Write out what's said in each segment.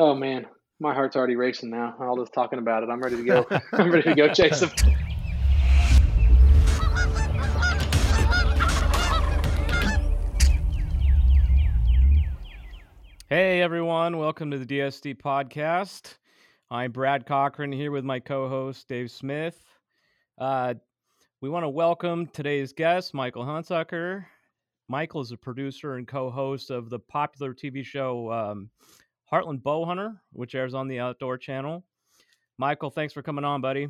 Oh man, my heart's already racing now. All this talking about it, I'm ready to go. I'm ready to go chase them. Hey everyone, welcome to the DSD podcast. I'm Brad Cochran here with my co-host Dave Smith. We want to welcome today's guest, Michael Huntsucker. Michael is a producer and co-host of the popular TV show Heartland Bowhunter, which airs on the Outdoor Channel. Michael, thanks for coming on, buddy.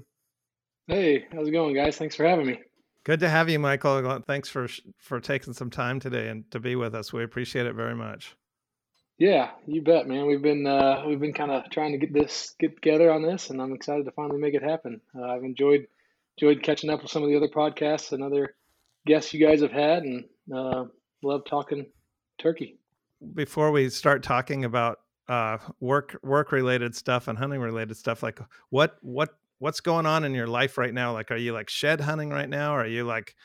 Hey, how's it going, guys? Thanks for having me. Good to have you, Michael. Thanks for taking some time today and to be with us. We appreciate it very much. Yeah, you bet, man. We've been kind of trying to get together on this, and I'm excited to finally make it happen. I've enjoyed catching up with some of the other podcasts and other guests you guys have had, and love talking turkey. Before we start talking about work related stuff and hunting related stuff, like what's going on in your life right now? Like, are you like shed hunting right now? Or are you like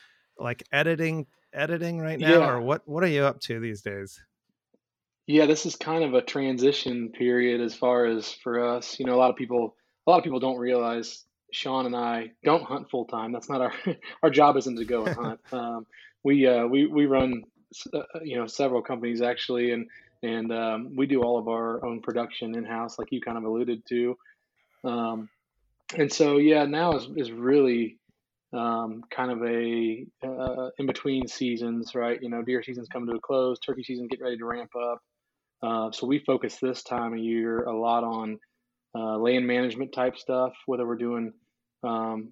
editing right now? Yeah. Or what are you up to these days? Yeah, this is kind of a transition period as far as for us. You know, a lot of people don't realize Sean and I don't hunt full time. That's not our job isn't to go and hunt. We run several companies actually, and we do all of our own production in house, like you kind of alluded to. And so yeah, now is really kind of a in between seasons, right? You know, deer season's coming to a close, turkey season getting ready to ramp up. So we focus this time of year a lot on land management type stuff, whether we're doing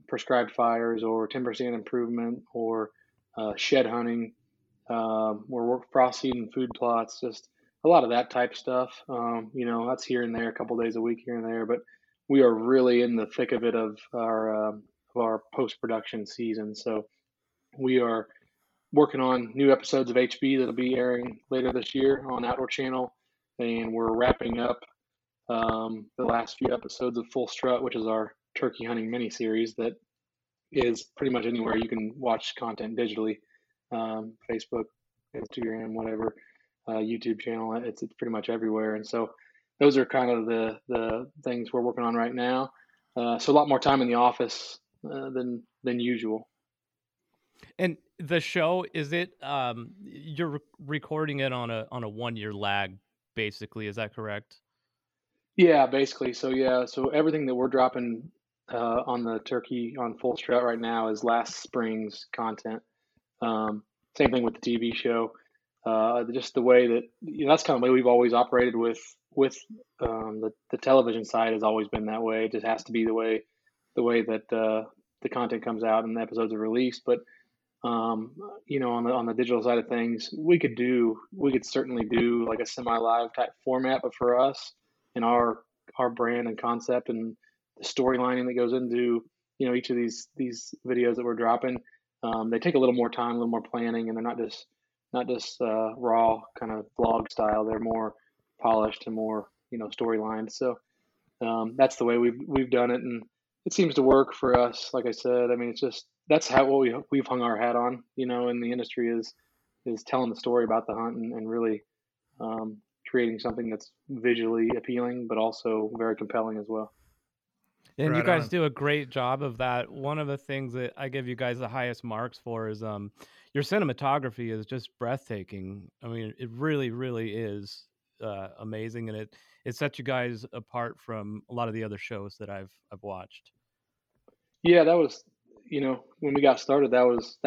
prescribed fires or timber stand improvement or shed hunting, we're frost seed and food plots, just a lot of that type stuff. That's here and there, a couple days a week here and there, but we are really in the thick of it of our post-production season. So we are working on new episodes of HB that'll be airing later this year on Outdoor Channel, and we're wrapping up the last few episodes of Full Strut, which is our turkey hunting mini series that is pretty much anywhere you can watch content digitally, Facebook, Instagram, whatever, YouTube channel. It's pretty much everywhere. And so those are kind of the things we're working on right now. So a lot more time in the office than usual. And the show, is it you're recording it on a 1 year lag, basically? Is that correct? Yeah, basically. So everything that we're dropping on the turkey on Full Strut right now is last spring's content. Same thing with the TV show. Just the way that, you know, that's kind of the way we've always operated with the television side has always been that way. It just has to be the way that the content comes out and the episodes are released. But on the digital side of things, we could certainly do like a semi-live type format. But for us and our brand and concept and the storylining that goes into, you know, each of these videos that we're dropping, they take a little more time, a little more planning, and they're not just raw kind of vlog style. They're more polished and more, you know, storylined. So that's the way we've done it, and it seems to work for us. Like I said, I mean, it's just, that's how what we've hung our hat on, you know, in the industry is telling the story about the hunt and really creating something that's visually appealing, but also very compelling as well. And you guys do a great job of that. One of the things that I give you guys the highest marks for is your cinematography is just breathtaking. I mean, it really, really is amazing, and it sets you guys apart from a lot of the other shows that I've watched. Yeah, that was, you know, when we got started, that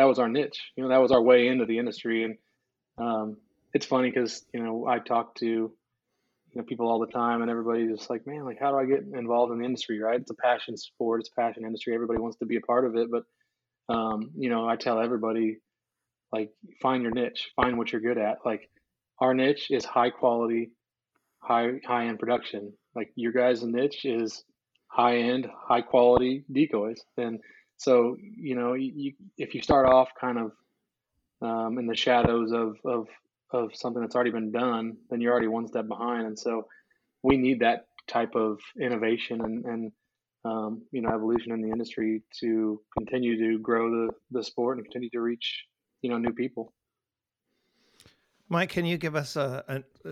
was our niche. You know, that was our way into the industry, and it's funny because, you know, I talk to, you know, people all the time, and everybody's just like, man, like, how do I get involved in the industry, right? It's a passion sport, it's a passion industry. Everybody wants to be a part of it, but you know, I tell everybody, like, find your niche, find what you're good at. Like, our niche is high quality, high end production. Like, your guys' niche is high end, high quality decoys. And so, you know, if you start off kind of in the shadows of something that's already been done, then you're already one step behind. And so we need that type of innovation and evolution in the industry to continue to grow the sport and continue to reach, you know, new people. Mike, can you give us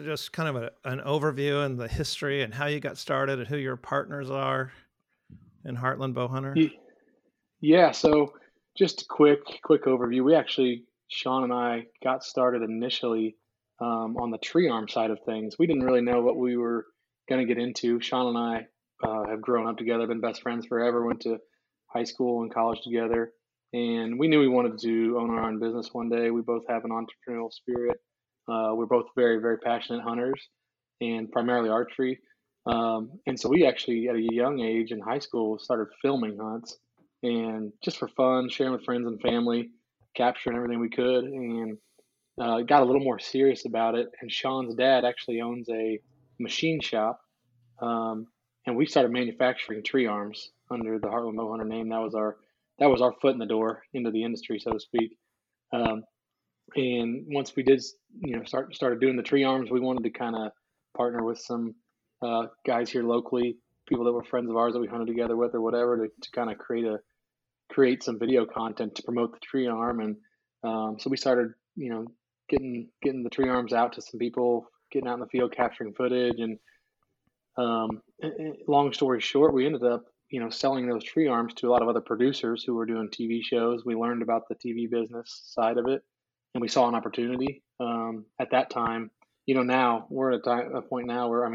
just kind of an overview and the history and how you got started and who your partners are in Heartland Bowhunter? Yeah, so just a quick overview. We actually, Sean and I, got started initially on the tree arm side of things. We didn't really know what we were going to get into. Sean and I have grown up together, been best friends forever, went to high school and college together. And we knew we wanted to own our own business one day. We both have an entrepreneurial spirit. We're both very, very passionate hunters and primarily archery. And so we actually, at a young age in high school, started filming hunts and just for fun, sharing with friends and family, capturing everything we could, and got a little more serious about it. And Sean's dad actually owns a machine shop. And we started manufacturing tree arms under the Heartland Bowhunter name. That was our foot in the door into the industry, so to speak. And once we did, started doing the tree arms, we wanted to kind of partner with some guys here locally, people that were friends of ours that we hunted together with or whatever, to kind of create some video content to promote the tree arm. And so we started, getting the tree arms out to some people, getting out in the field, capturing footage. And long story short, we ended up, selling those tree arms to a lot of other producers who were doing TV shows. We learned about the TV business side of it, and we saw an opportunity at that time. Now we're at a point now where,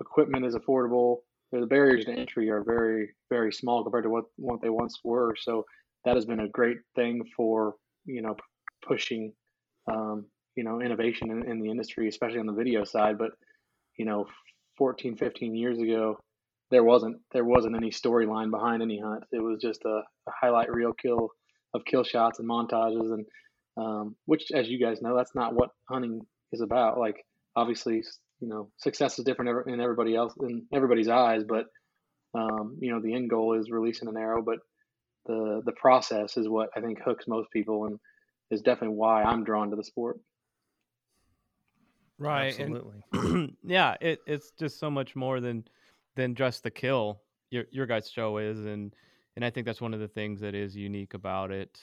equipment is affordable. The barriers to entry are very, very small compared to what they once were. So that has been a great thing for, pushing, innovation in the industry, especially on the video side. But, 14, 15 years ago, there wasn't any storyline behind any hunt. It was just a highlight reel kill shots and montages, and which, as you guys know, that's not what hunting is about. Like, obviously, success is different in everybody's eyes, but the end goal is releasing an arrow. But the process is what I think hooks most people, and is definitely why I'm drawn to the sport. Right, absolutely. And, yeah, it's just so much more than just the kill. Your guys' show is, and I think that's one of the things that is unique about it.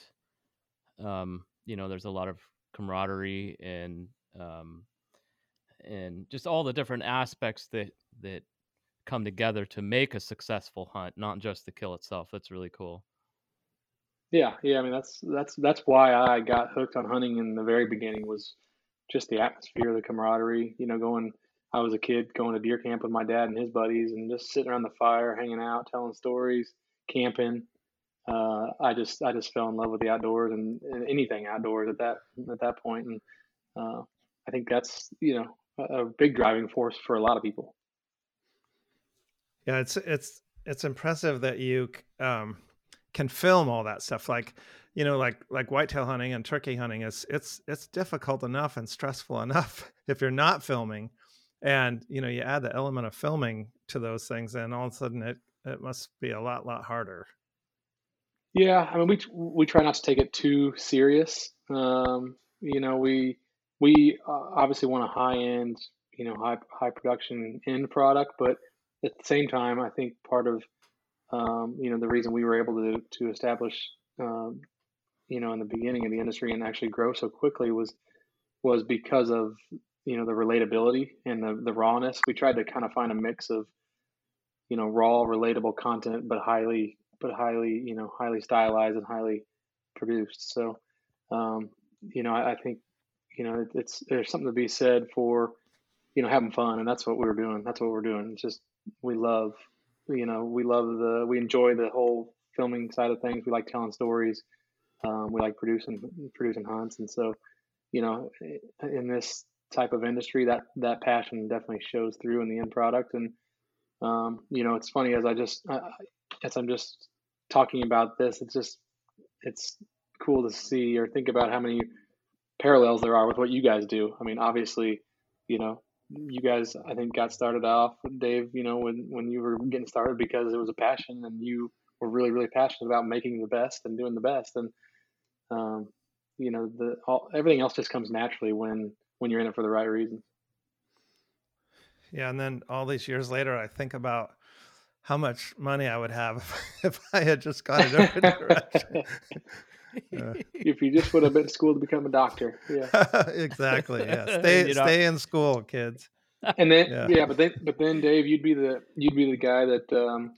There's a lot of camaraderie and just all the different aspects that come together to make a successful hunt, not just the kill itself. That's really cool. Yeah. That's why I got hooked on hunting in the very beginning, was just the atmosphere, the camaraderie. I was a kid going to deer camp with my dad and his buddies, and just sitting around the fire, hanging out, telling stories, camping. I just fell in love with the outdoors and anything outdoors at that point. And I think that's, a big driving force for a lot of people. Yeah. It's impressive that you can film all that stuff. Like whitetail hunting and turkey hunting it's difficult enough and stressful enough if you're not filming. And, you add the element of filming to those things, and all of a sudden it must be a lot harder. Yeah. We try not to take it too serious. We obviously want a high end, high production end product, but at the same time, I think part of, the reason we were able to establish, in the beginning of the industry and actually grow so quickly was because of, the relatability and the rawness. We tried to kind of find a mix of, raw, relatable content, but highly, highly stylized and highly produced. So, I think, there's something to be said for, having fun, and that's what we were doing. It's just, we enjoy the whole filming side of things. We like telling stories. We like producing hunts. And so, in this type of industry, that passion definitely shows through in the end product. And it's funny, as I'm just talking about this, it's cool to see or think about how many parallels there are with what you guys do. Obviously, you guys, I think, got started off, Dave, when you were getting started because it was a passion, and you were really, really passionate about making the best and doing the best. And everything else just comes naturally when you're in it for the right reason. Yeah. And then all these years later, I think about how much money I would have if I had just gone a different direction. If you just would have been to school to become a doctor. Yeah, exactly. Yeah, stay in school, kids. And then but then Dave, you'd be the guy that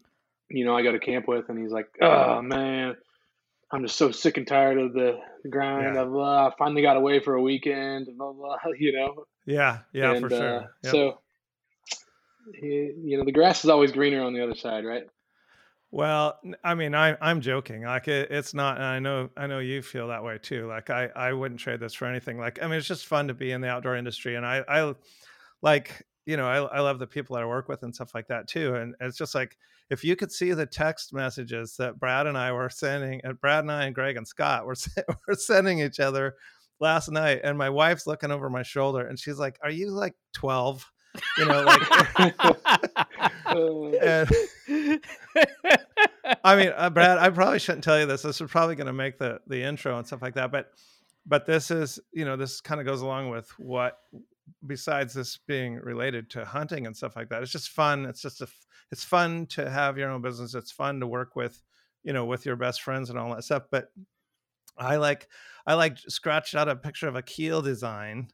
I go to camp with, and he's like, oh man, I'm just so sick and tired of the grind. Yeah. I finally got away for a weekend. Blah blah. Yeah. Yeah. And, for sure. Yep. So, the grass is always greener on the other side, right? Well, I mean, I'm joking. Like it's not, and I know you feel that way too. Like I wouldn't trade this for anything. Like, I mean, it's just fun to be in the outdoor industry, and I love the people that I work with and stuff like that too. And it's just like, if you could see the text messages that Brad and I and Greg and Scott were sending each other last night, and my wife's looking over my shoulder and she's like, are you like 12? I mean, Brad, I probably shouldn't tell you this. This is probably going to make the intro and stuff like that. But this is, this kind of goes along with what, besides this being related to hunting and stuff like that, it's just fun. It's just it's fun to have your own business. It's fun to work with, with your best friends and all that stuff. But I scratched out a picture of a keel design.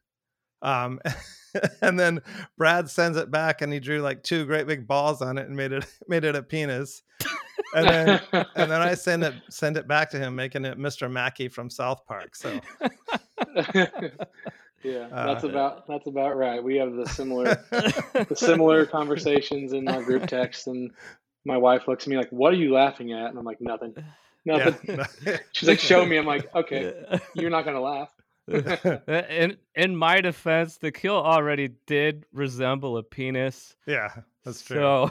And then Brad sends it back, and he drew like two great big balls on it and made it a penis. And then I send it back to him, making it Mr. Mackey from South Park. So yeah, that's about right. We have the similar conversations in our group text, and my wife looks at me like, "What are you laughing at?" And I'm like, "Nothing." Yeah. She's like, "Show me." I'm like, "Okay, you're not gonna laugh." In my defense, the keel already did resemble a penis. Yeah, that's true. So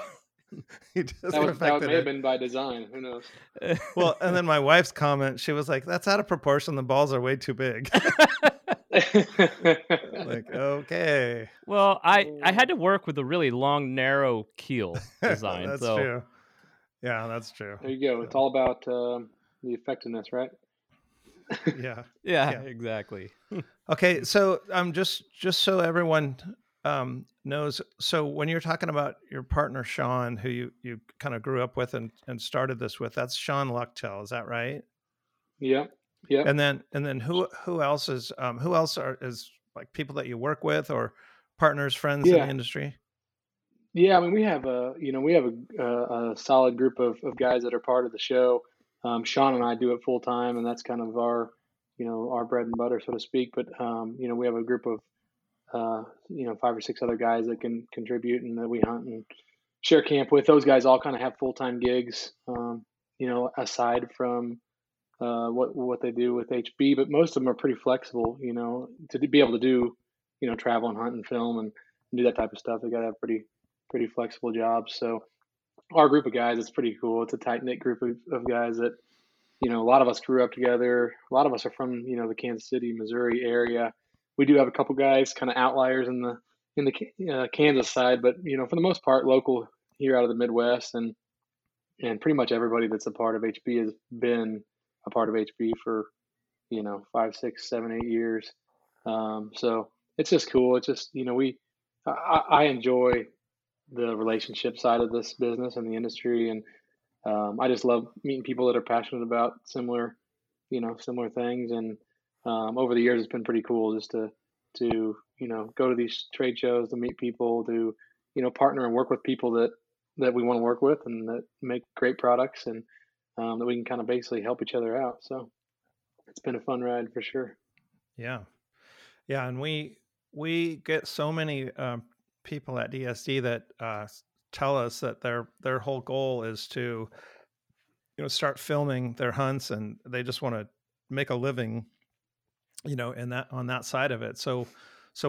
that may have been by design. Who knows? Well, and then my wife's comment, she was like, "That's out of proportion. The balls are way too big." Like, okay. Well, I had to work with a really long, narrow keel design. That's true. Yeah, that's true. There you go. It's all about the effectiveness, right? Yeah, exactly. Okay, so just so everyone knows, so when you're talking about your partner Sean, who you kind of grew up with and started this with, that's Sean Lucktail, is that right? Yeah, yeah. And then who else is like people that you work with or partners, friends in the industry? Yeah, I mean, we have a solid group of guys that are part of the show. Sean and I do it full time, and that's kind of our bread and butter, so to speak. But, we have a group of, 5 or 6 other guys that can contribute and that we hunt and share camp with. Those guys all kind of have full-time gigs, aside from what they do with HB, but most of them are pretty flexible, to be able to do, travel and hunt and film and do that type of stuff. They got to have pretty flexible jobs. So our group of guys, it's pretty cool. It's a tight knit group of guys that, a lot of us grew up together. A lot of us are from, the Kansas City, Missouri area. We do have a couple guys kind of outliers in the Kansas side, but for the most part, local here out of the Midwest, and pretty much everybody that's a part of HB has been a part of HB for, 5, 6, 7, 8 years. So it's just cool. It's just, I enjoy the relationship side of this business and the industry. And I just love meeting people that are passionate about similar things. And over the years, it's been pretty cool just to go to these trade shows, to meet people, to, partner and work with people that we want to work with and that make great products, and that we can kind of basically help each other out. So it's been a fun ride for sure. Yeah. Yeah. And we get so many, people at DSD that tell us that their whole goal is to start filming their hunts, and they just want to make a living on that side of it. So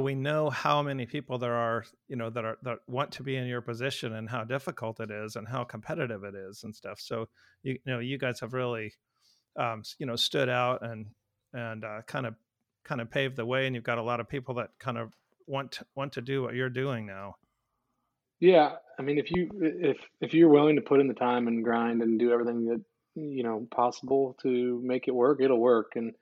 we know how many people there are that want to be in your position, and how difficult it is and how competitive it is and stuff. So you guys have really stood out and kind of paved the way, and you've got a lot of people that kind of want to do what you're doing now. Yeah, I mean, if you're willing to put in the time and grind and do everything that possible to make it work, it'll work. And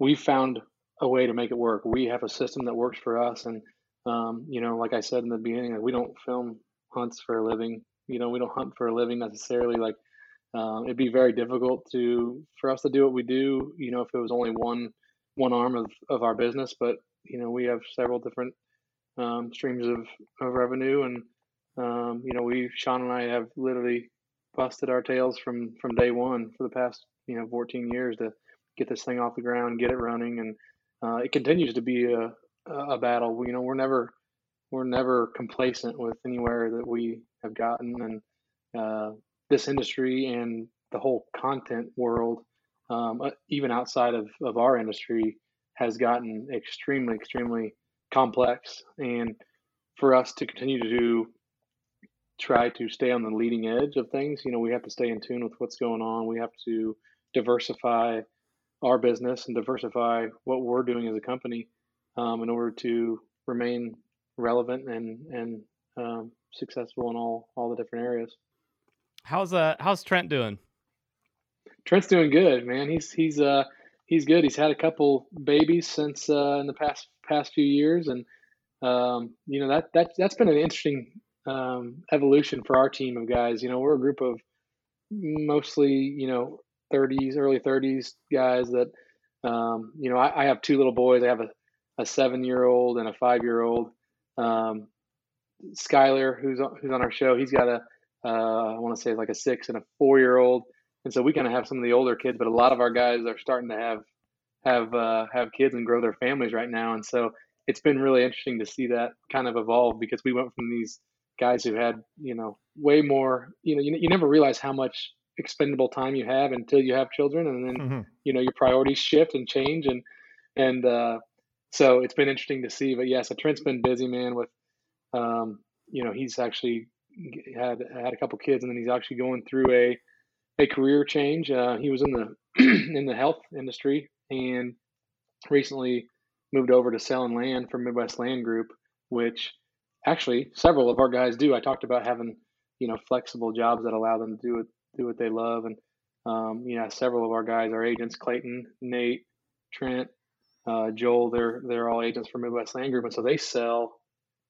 we found a way to make it work. We have a system that works for us, and like I said in the beginning, like, we don't film hunts for a living. We don't hunt for a living necessarily. Like It'd be very difficult for us to do what we do, you know, if it was only one arm of our business. But, you know, we have several different streams of revenue. And, you know, Sean and I have literally busted our tails from day one for the past, 14 years to get this thing off the ground, get it running. And it continues to be a battle. You know, we're never complacent with anywhere that we have gotten. And this industry and the whole content world, even outside of our industry, has gotten extremely, extremely complex. And for us to continue to try to stay on the leading edge of things, you know, we have to stay in tune with what's going on. We have to diversify our business and diversify what we're doing as a company in order to remain relevant and successful in all the different areas. How's Trent doing? Trent's doing good, man. He's good. He's had a couple babies since in the past few years, and that's been an interesting evolution for our team of guys. You know, we're a group of mostly 30s, early 30s guys that I have two little boys. I have a 7-year-old and a 5-year-old. Skyler, who's on our show, he's got I want to say like a 6 and a 4-year-old. And so we kind of have some of the older kids, but a lot of our guys are starting to have kids and grow their families right now. And so it's been really interesting to see that kind of evolve, because we went from these guys who had, way more, you never realize how much expendable time you have until you have children. And then, your priorities shift and change. And so it's been interesting to see, but yeah, so Trent's been busy, man, with, he's actually had a couple kids, and then he's actually going through a career change. He was in the health industry, and recently moved over to selling land for Midwest Land Group, which actually several of our guys do. I talked about having flexible jobs that allow them to do what they love, and several of our guys are agents. Clayton, Nate, Trent, Joel, they're all agents for Midwest Land Group, and so they sell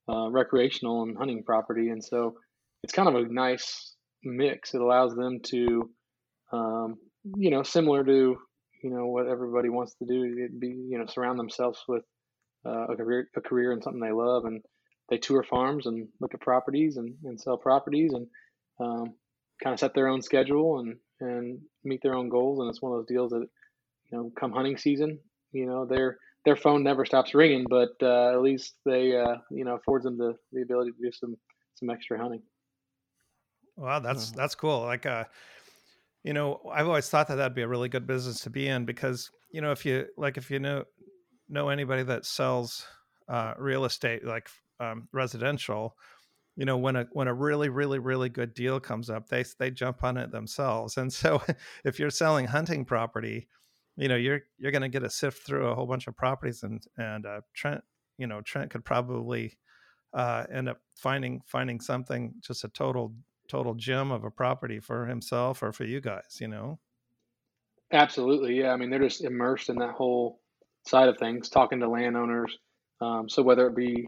recreational and hunting property, and so it's kind of a nice mix. It allows them to, similar to, what everybody wants to do, it'd be, surround themselves with a career in something they love, and they tour farms and look at properties and sell properties, and kind of set their own schedule and meet their own goals. And it's one of those deals that, come hunting season, their phone never stops ringing, but at least they, affords them the ability to do some extra hunting. Wow, that's cool. Like, I've always thought that'd be a really good business to be in, because, if you know anybody that sells real estate, like residential, when a really, really, really good deal comes up, they jump on it themselves. And so if you're selling hunting property, you're going to get a sift through a whole bunch of properties, and Trent could probably end up finding something, just a total gem of a property for himself or for you guys, Absolutely. Yeah. I mean, they're just immersed in that whole side of things, talking to landowners. So whether it be,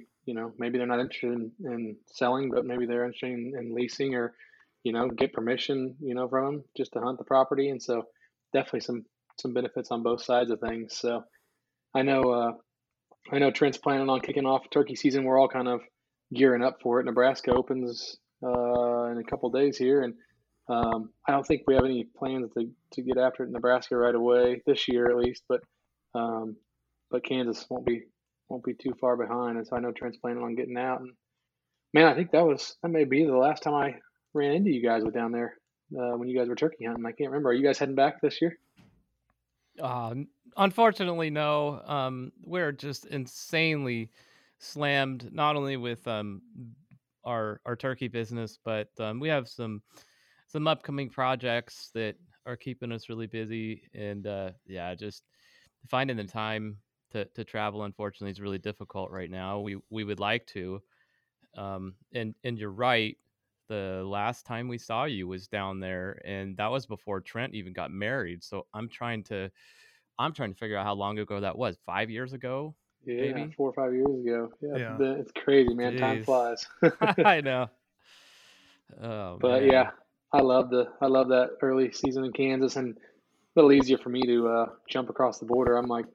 maybe they're not interested in selling, but maybe they're interested in leasing, or, get permission, from them just to hunt the property. And so definitely some benefits on both sides of things. So I know Trent's planning on kicking off turkey season. We're all kind of gearing up for it. Nebraska opens in a couple of days here, and I don't think we have any plans to get after it in Nebraska right away this year, at least. But Kansas won't be too far behind, and so I know Trent's planning on getting out. And man, I think that may be the last time I ran into you guys down there when you guys were turkey hunting. I can't remember. Are you guys heading back this year? Unfortunately, no. We're just insanely slammed, not only with our turkey business, but we have some upcoming projects that are keeping us really busy, and just finding the time to travel, unfortunately, is really difficult right now. We would like to, and you're right. The last time we saw you was down there, and that was before Trent even got married. So I'm trying to figure out how long ago that was. 5 years ago, yeah, maybe 4 or 5 years ago. Yeah, yeah. It's crazy, man. Jeez. Time flies. I know. Oh, but man. Yeah, I love that early season in Kansas, and a little easier for me to jump across the border. I'm like,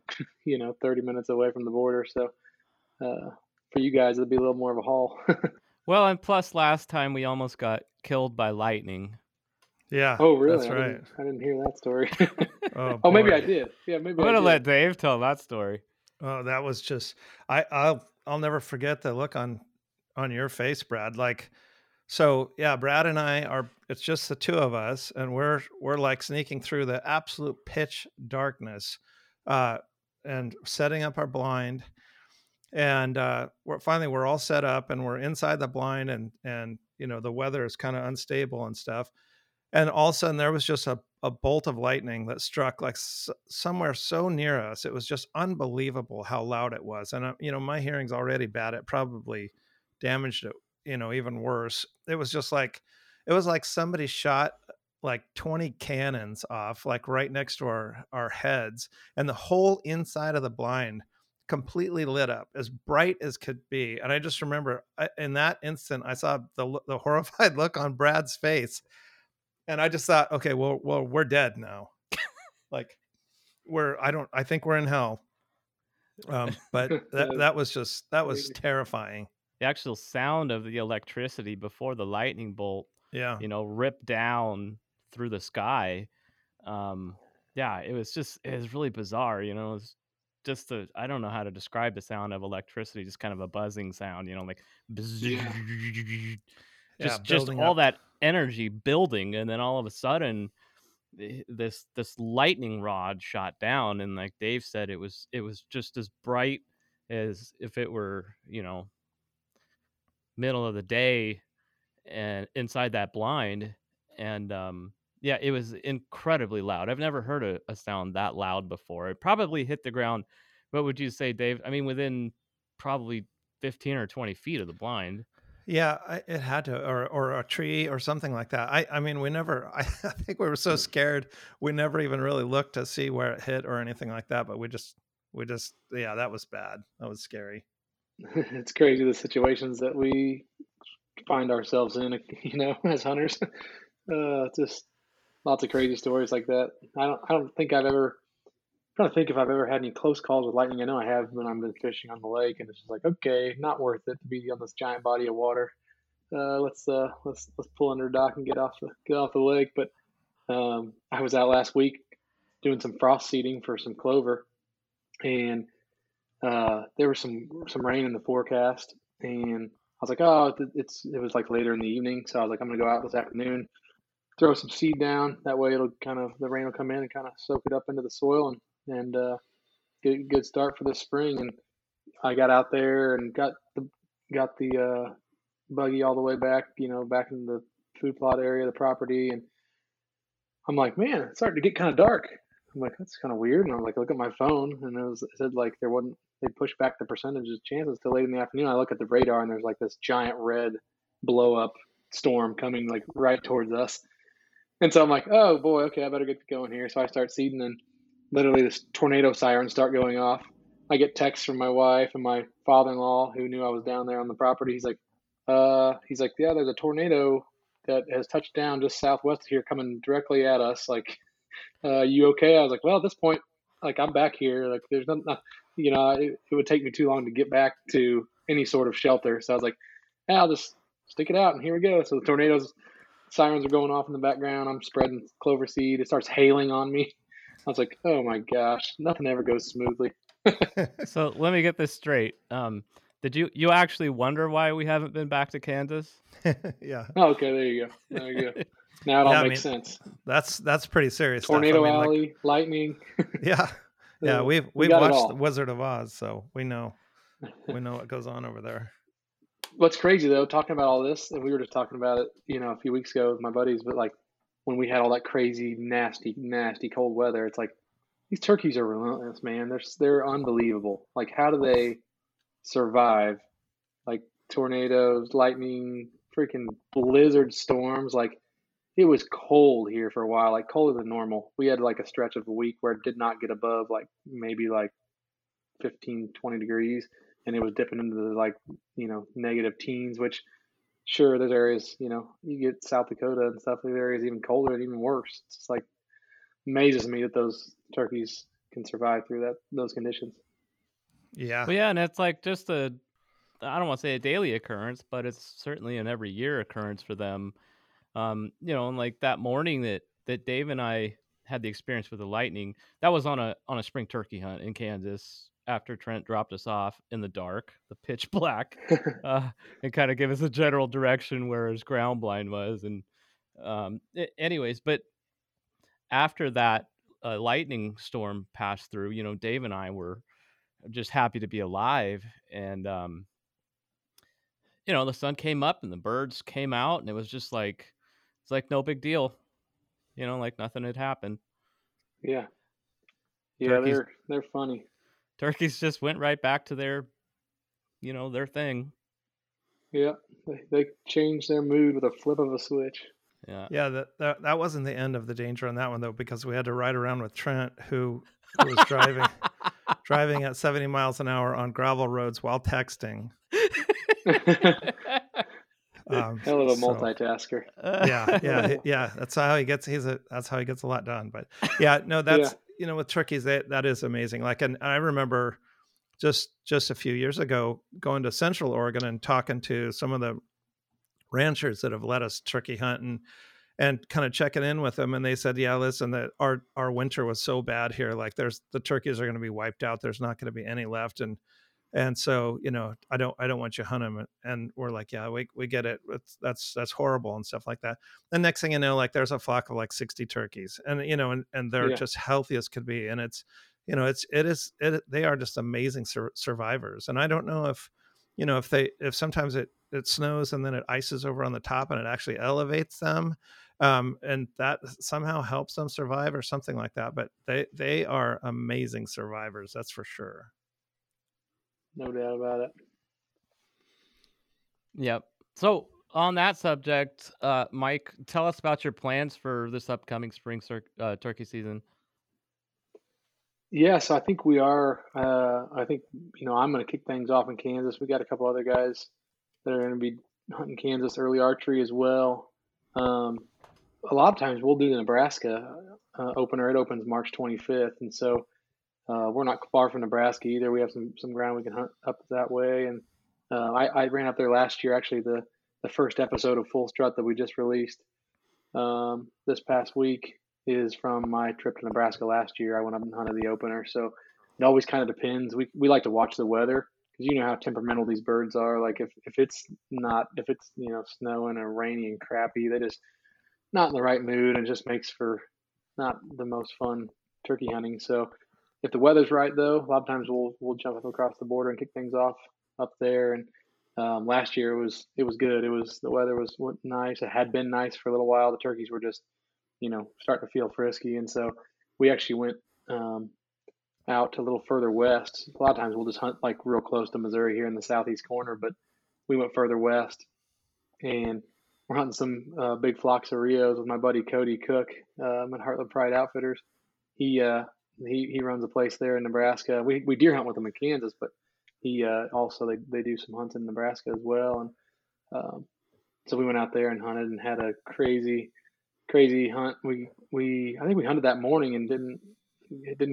30 minutes away from the border. So for you guys, it'd be a little more of a haul. Well, and plus last time we almost got killed by lightning. Yeah. Oh, really? That's right. I didn't hear that story. Oh, maybe I did. Yeah, maybe. I'm going to let Dave tell that story. Oh, that was just, I'll never forget the look on your face, Brad. Like, so yeah, Brad and I are, it's just the two of us, and we're like sneaking through the absolute pitch darkness, and setting up our blind, and we're all set up, and we're inside the blind, and the weather is kind of unstable and stuff. And all of a sudden there was just a bolt of lightning that struck like somewhere so near us. It was just unbelievable how loud it was. And, my hearing's already bad. It probably damaged it, even worse. It was just like, it was like somebody shot like 20 cannons off, like right next to our heads, and the whole inside of the blind completely lit up as bright as could be. And I just remember in that instant, I saw the horrified look on Brad's face. And I just thought, okay, well, we're dead now. Like I think we're in hell. But that was terrifying. The actual sound of the electricity before the lightning bolt, ripped down through the sky. It was really bizarre. It was just I don't know how to describe the sound of electricity, just kind of a buzzing sound, like just all that energy building, and then all of a sudden this lightning rod shot down, and like Dave said, it was just as bright as if it were middle of the day and inside that blind. And it was incredibly loud. I've never heard a sound that loud before. It probably hit the ground, what would you say, Dave? I mean, within probably 15 or 20 feet of the blind. Yeah, it had to, or a tree or something like that. I think we were so scared, we never even really looked to see where it hit or anything like that. But we just, yeah, that was bad. That was scary. It's crazy, the situations that we find ourselves in, as hunters. Just lots of crazy stories like that. I don't think I've ever. I'm trying to think if I've ever had any close calls with lightning. I know I have when I've been fishing on the lake, and it's just like, okay, not worth it to be on this giant body of water. Let's pull under dock and get off the lake. But I was out last week doing some frost seeding for some clover, and there was some rain in the forecast, and I was like, oh, it was like later in the evening, so I was like, I'm gonna go out this afternoon, throw some seed down. That way, the rain will come in and kind of soak it up into the soil, and good start for the spring. And I got out there and got the buggy all the way back, back in the food plot area of the property. And I'm like, man, it's starting to get kind of dark. I'm like, that's kind of weird. And I'm like, look at my phone. And it said like they pushed back the percentage of chances till late in the afternoon. I look at the radar, and there's like this giant red blow up storm coming like right towards us. And so I'm like, oh boy, okay, I better get going here. So I start seeding, and literally this tornado sirens start going off. I get texts from my wife and my father-in-law, who knew I was down there on the property. He's like, yeah, there's a tornado that has touched down just southwest of here coming directly at us. Like, you okay? I was like, well, at this point, like, I'm back here. Like, there's nothing, it would take me too long to get back to any sort of shelter. So I was like, I'll just stick it out, and here we go. So the tornadoes, sirens are going off in the background. I'm spreading clover seed. It starts hailing on me. I was like, oh my gosh, nothing ever goes smoothly. So let me get this straight. Did you actually wonder why we haven't been back to Kansas? Yeah. Oh, okay, there you go. Now it all makes sense. That's pretty serious. Tornado stuff. Alley, lightning. Yeah. Yeah, we've watched The Wizard of Oz, so we know what goes on over there. What's crazy though, talking about all this, and we were just talking about it, a few weeks ago with my buddies, but like when we had all that crazy, nasty, nasty cold weather, it's like these turkeys are relentless, man. They're unbelievable. Like, how do they survive? Like tornadoes, lightning, freaking blizzard storms. Like, it was cold here for a while, like colder than normal. We had like a stretch of a week where it did not get above like maybe like 15, 20 degrees, and it was dipping into the like, negative teens, which sure, there's areas, you know, you get South Dakota and stuff, there's areas even colder and even worse. It's just like, amazes me that those turkeys can survive through that, those conditions. Yeah. Well, yeah. And it's like just a, I don't want to say a daily occurrence, but it's certainly an every year occurrence for them. You know, and like that morning that Dave and I had the experience with the lightning, that was on a spring turkey hunt in Kansas after Trent dropped us off in the dark, the pitch black, and kind of gave us a general direction where his ground blind was. And anyways, but after that lightning storm passed through, you know, Dave and I were just happy to be alive. And, you know, the sun came up and the birds came out, and it was just like, it's like no big deal, you know, like nothing had happened. Yeah. Yeah. Turkeys, they're funny. Turkeys just went right back to their, you know, their thing. Yeah. They changed their mood with a flip of a switch. Yeah. Yeah. That wasn't the end of the danger on that one though, because we had to ride around with Trent who was driving at 70 miles an hour on gravel roads while texting. Hell of a multitasker. Yeah. That's how he gets a lot done. But yeah, no, that's, you know, with turkeys, that is amazing. Like, and I remember just a few years ago going to Central Oregon and talking to some of the ranchers that have let us turkey hunt and kind of checking in with them. And they said, yeah, listen, that our winter was so bad here. Like the turkeys are going to be wiped out. There's not going to be any left. And so, you know, I don't want you to hunt them. And we're like, yeah, we get it. That's horrible and stuff like that. And next thing you know, like there's a flock of like 60 turkeys and, you know, and they're just healthy as could be. And it's, you know, they are just amazing survivors. And I don't know if, you know, if sometimes it snows and then it ices over on the top and it actually elevates them. And that somehow helps them survive or something like that. But they are amazing survivors. That's for sure. No doubt about it. Yep. So on that subject, Mike, tell us about your plans for this upcoming spring turkey season. Yeah, so I think we are. I think, you know, I'm going to kick things off in Kansas. We got a couple other guys that are going to be hunting Kansas early archery as well. A lot of times we'll do the Nebraska opener. It opens March 25th, and so we're not far from Nebraska either. We have some ground we can hunt up that way. And I ran up there last year, actually, the first episode of Full Strut that we just released this past week is from my trip to Nebraska last year. I went up and hunted the opener. So it always kind of depends. We like to watch the weather because you know how temperamental these birds are. Like if it's you know, snowing and rainy and crappy, they just not in the right mood and just makes for not the most fun turkey hunting. So if the weather's right though, a lot of times we'll jump up across the border and kick things off up there. And last year it was good. The weather was nice. It had been nice for a little while. The turkeys were just, you know, starting to feel frisky. And so we actually went out a little further west. A lot of times we'll just hunt like real close to Missouri here in the southeast corner, but we went further west and we're hunting some big flocks of Rios with my buddy Cody Cook at Heartland Pride Outfitters. He runs a place there in Nebraska. We deer hunt with him in Kansas, but he also they do some hunts in Nebraska as well. And so we went out there and hunted and had a crazy hunt. I think we hunted that morning and didn't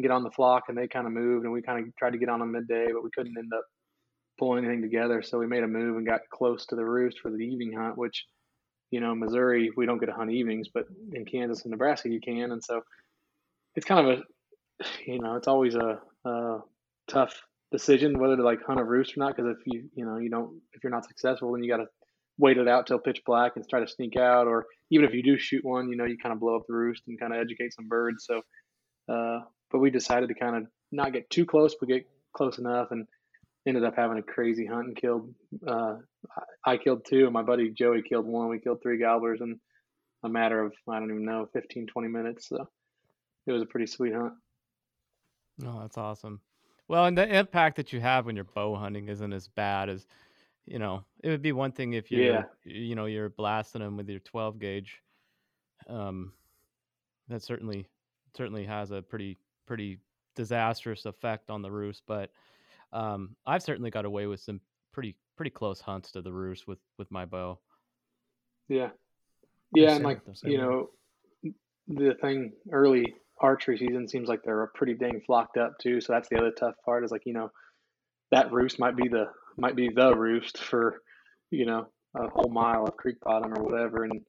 get on the flock, and they kind of moved, and we kind of tried to get on them midday, but we couldn't end up pulling anything together. So we made a move and got close to the roost for the evening hunt, which, you know, Missouri, we don't get to hunt evenings, but in Kansas and Nebraska you can. And so it's kind of it's always a tough decision whether to like hunt a roost or not, because if if you're not successful, then you got to wait it out till pitch black and try to sneak out, or even if you do shoot one, you know, you kind of blow up the roost and kind of educate some birds. So, but we decided to kind of not get too close, but get close enough, and ended up having a crazy hunt and killed. I killed two, and my buddy Joey killed one. We killed three gobblers in a matter of, I don't even know, 15, 20 minutes. So it was a pretty sweet hunt. Oh, that's awesome. Well, and the impact that you have when you're bow hunting isn't as bad as, you know, it would be one thing if you're, you know, you're blasting them with your 12 gauge. That certainly has a pretty disastrous effect on the roost. But I've certainly got away with some pretty close hunts to the roost with my bow. Yeah. Yeah. And like, you know, the thing early archery season seems like they're pretty dang flocked up too. So that's the other tough part is like, you know, that roost might be the roost for, you know, a whole mile of creek bottom or whatever. And,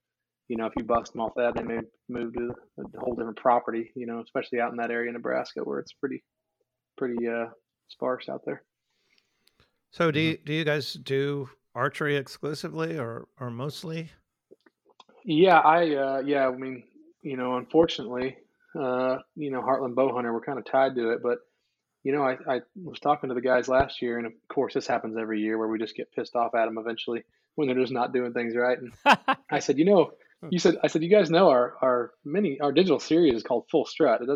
you know, if you bust them off that, they may move to a whole different property, you know, especially out in that area in Nebraska where it's pretty sparse out there. So do you guys do archery exclusively or mostly? Yeah, I mean, you know, unfortunately, you know, Heartland Bowhunter, we're kind of tied to it, but you know, I was talking to the guys last year, and of course this happens every year where we just get pissed off at them eventually when they're just not doing things right. And I said, you know, I said, you guys know our digital series is called Full Strut. It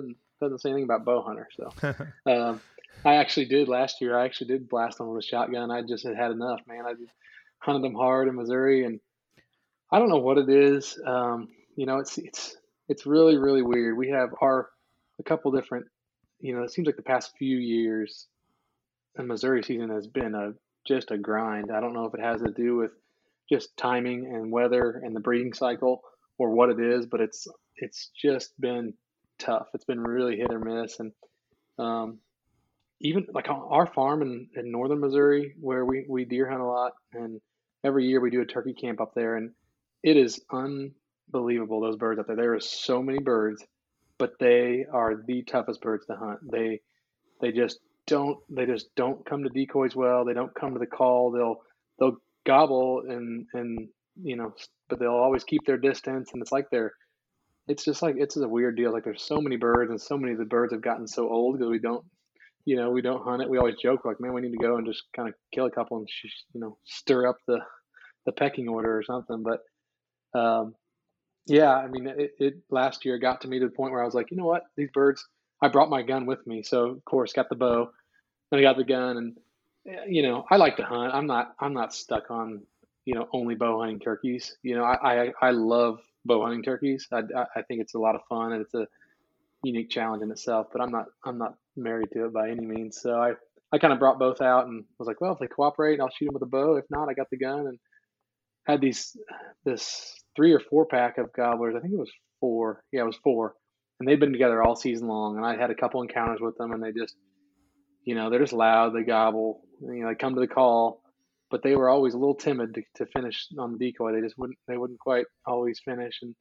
doesn't say anything about Bowhunter. So, I actually did last year. I actually did blast them with a shotgun. I just had enough, man. I just hunted them hard in Missouri, and I don't know what it is. You know, it's really, really weird. We have a couple different, you know, it seems like the past few years the Missouri season has been just a grind. I don't know if it has to do with just timing and weather and the breeding cycle or what it is, but it's just been tough. It's been really hit or miss. And, even like on our farm in northern Missouri where we deer hunt a lot, and every year we do a turkey camp up there, and it is unbelievable, those birds up there. There are so many birds, but they are the toughest birds to hunt. They just don't come to decoys well. They don't come to the call. They'll gobble and you know, but they'll always keep their distance, and it's a weird deal. Like there's so many birds, and so many of the birds have gotten so old because we don't hunt it. We always joke like, man, we need to go and just kind of kill a couple and, you know, stir up the pecking order or something. But, yeah, I mean, it last year got to me to the point where I was like, you know what, these birds, I brought my gun with me. So of course got the bow, then I got the gun, and, you know, I like to hunt. I'm not stuck on, you know, only bow hunting turkeys. You know, I love bow hunting turkeys. I think it's a lot of fun, and it's a unique challenge in itself, but I'm not married to it by any means. So I kind of brought both out and was like, well, if they cooperate, I'll shoot them with a bow. If not, I got the gun, and had this 3 or 4 pack of gobblers. I think it was 4. Yeah, it was 4. And they've been together all season long. And I had a couple encounters with them, and they just, you know, they're just loud. They gobble, you know, they come to the call, but they were always a little timid to finish on the decoy. They just wouldn't quite always finish. And,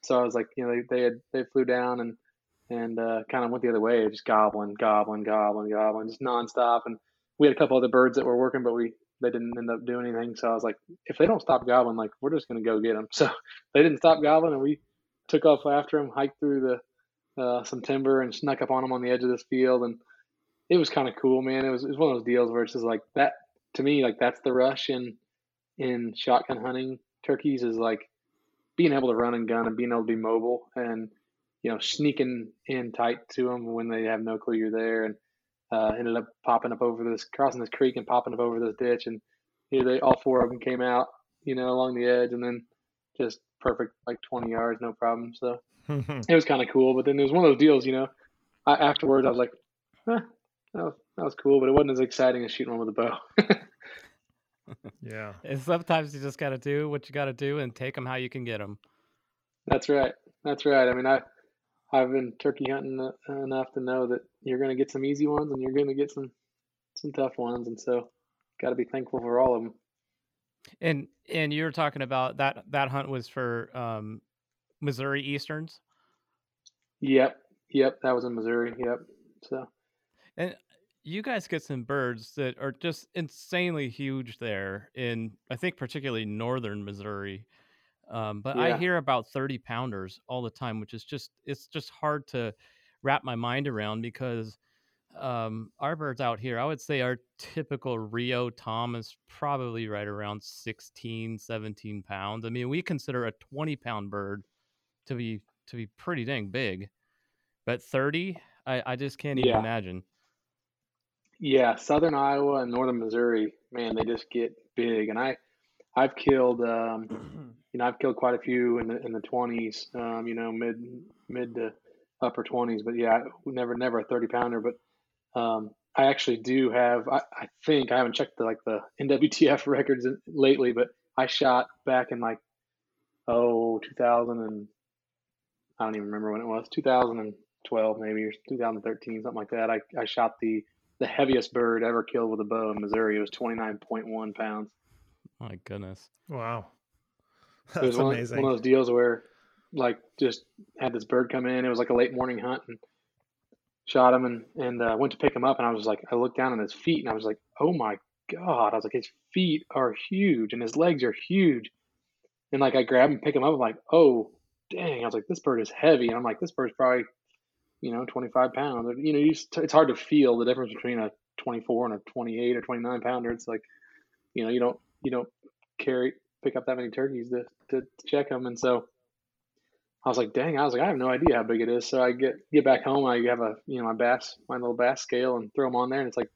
so I was like, you know, they flew down and kind of went the other way, just gobbling, just nonstop. And we had a couple other birds that were working, but they didn't end up doing anything. So I was like, if they don't stop gobbling, like, we're just going to go get them. So they didn't stop gobbling, and we took off after them, hiked through some timber, and snuck up on them on the edge of this field. And it was kind of cool, man. It was one of those deals where it's just like that to me, like that's the rush in shotgun hunting turkeys, is like being able to run and gun and being able to be mobile and, you know, sneaking in tight to them when they have no clue you're there. And ended up crossing this creek and popping up over this ditch. And you know, all 4 of them came out, you know, along the edge, and then just perfect, like 20 yards, no problem. So it was kind of cool. But then it was one of those deals, you know, afterwards I was like, that was cool, but it wasn't as exciting as shooting one with a bow. Yeah. And sometimes you just got to do what you got to do and take them how you can get them. That's right. I mean, I've been turkey hunting enough to know that you're going to get some easy ones, and you're going to get some tough ones. And so got to be thankful for all of them. And you were talking about that hunt was for Missouri Easterns. Yep. That was in Missouri. Yep. So, and you guys get some birds that are just insanely huge there in, I think, particularly northern Missouri. But yeah. I hear about 30 pounders all the time, which is it's just hard to wrap my mind around because our birds out here, I would say our typical Rio Tom is probably right around 16, 17 pounds. I mean, we consider a 20 pound bird to be pretty dang big, but 30, I just can't even imagine. Yeah. Southern Iowa and northern Missouri, man, they just get big. And I've killed, you know, I've killed quite a few in the 20s, you know, mid to upper 20s. But yeah, never a 30 pounder. But I actually do have. I think I haven't checked the NWTF records lately, but I shot back in like I don't even remember when it was, 2012 maybe, or 2013, something like that. I shot the heaviest bird ever killed with a bow in Missouri. It was 29.1 pounds. My goodness. Wow. That's amazing. One of those deals where, like, just had this bird come in. It was like a late morning hunt, and shot him and went to pick him up. And I was just like, I looked down at his feet and I was like, oh my God. I was like, his feet are huge and his legs are huge. And like, I grab him, pick him up. I'm like, oh dang. I was like, this bird is heavy. And I'm like, this bird's probably, 25 pounds. You know, it's hard to feel the difference between a 24 and a 28 or 29 pounder. It's like, you don't pick up that many turkeys to check them. And so I was like, dang, I have no idea how big it is. So I get back home. I have a, my little bass scale, and throw them on there. And it's like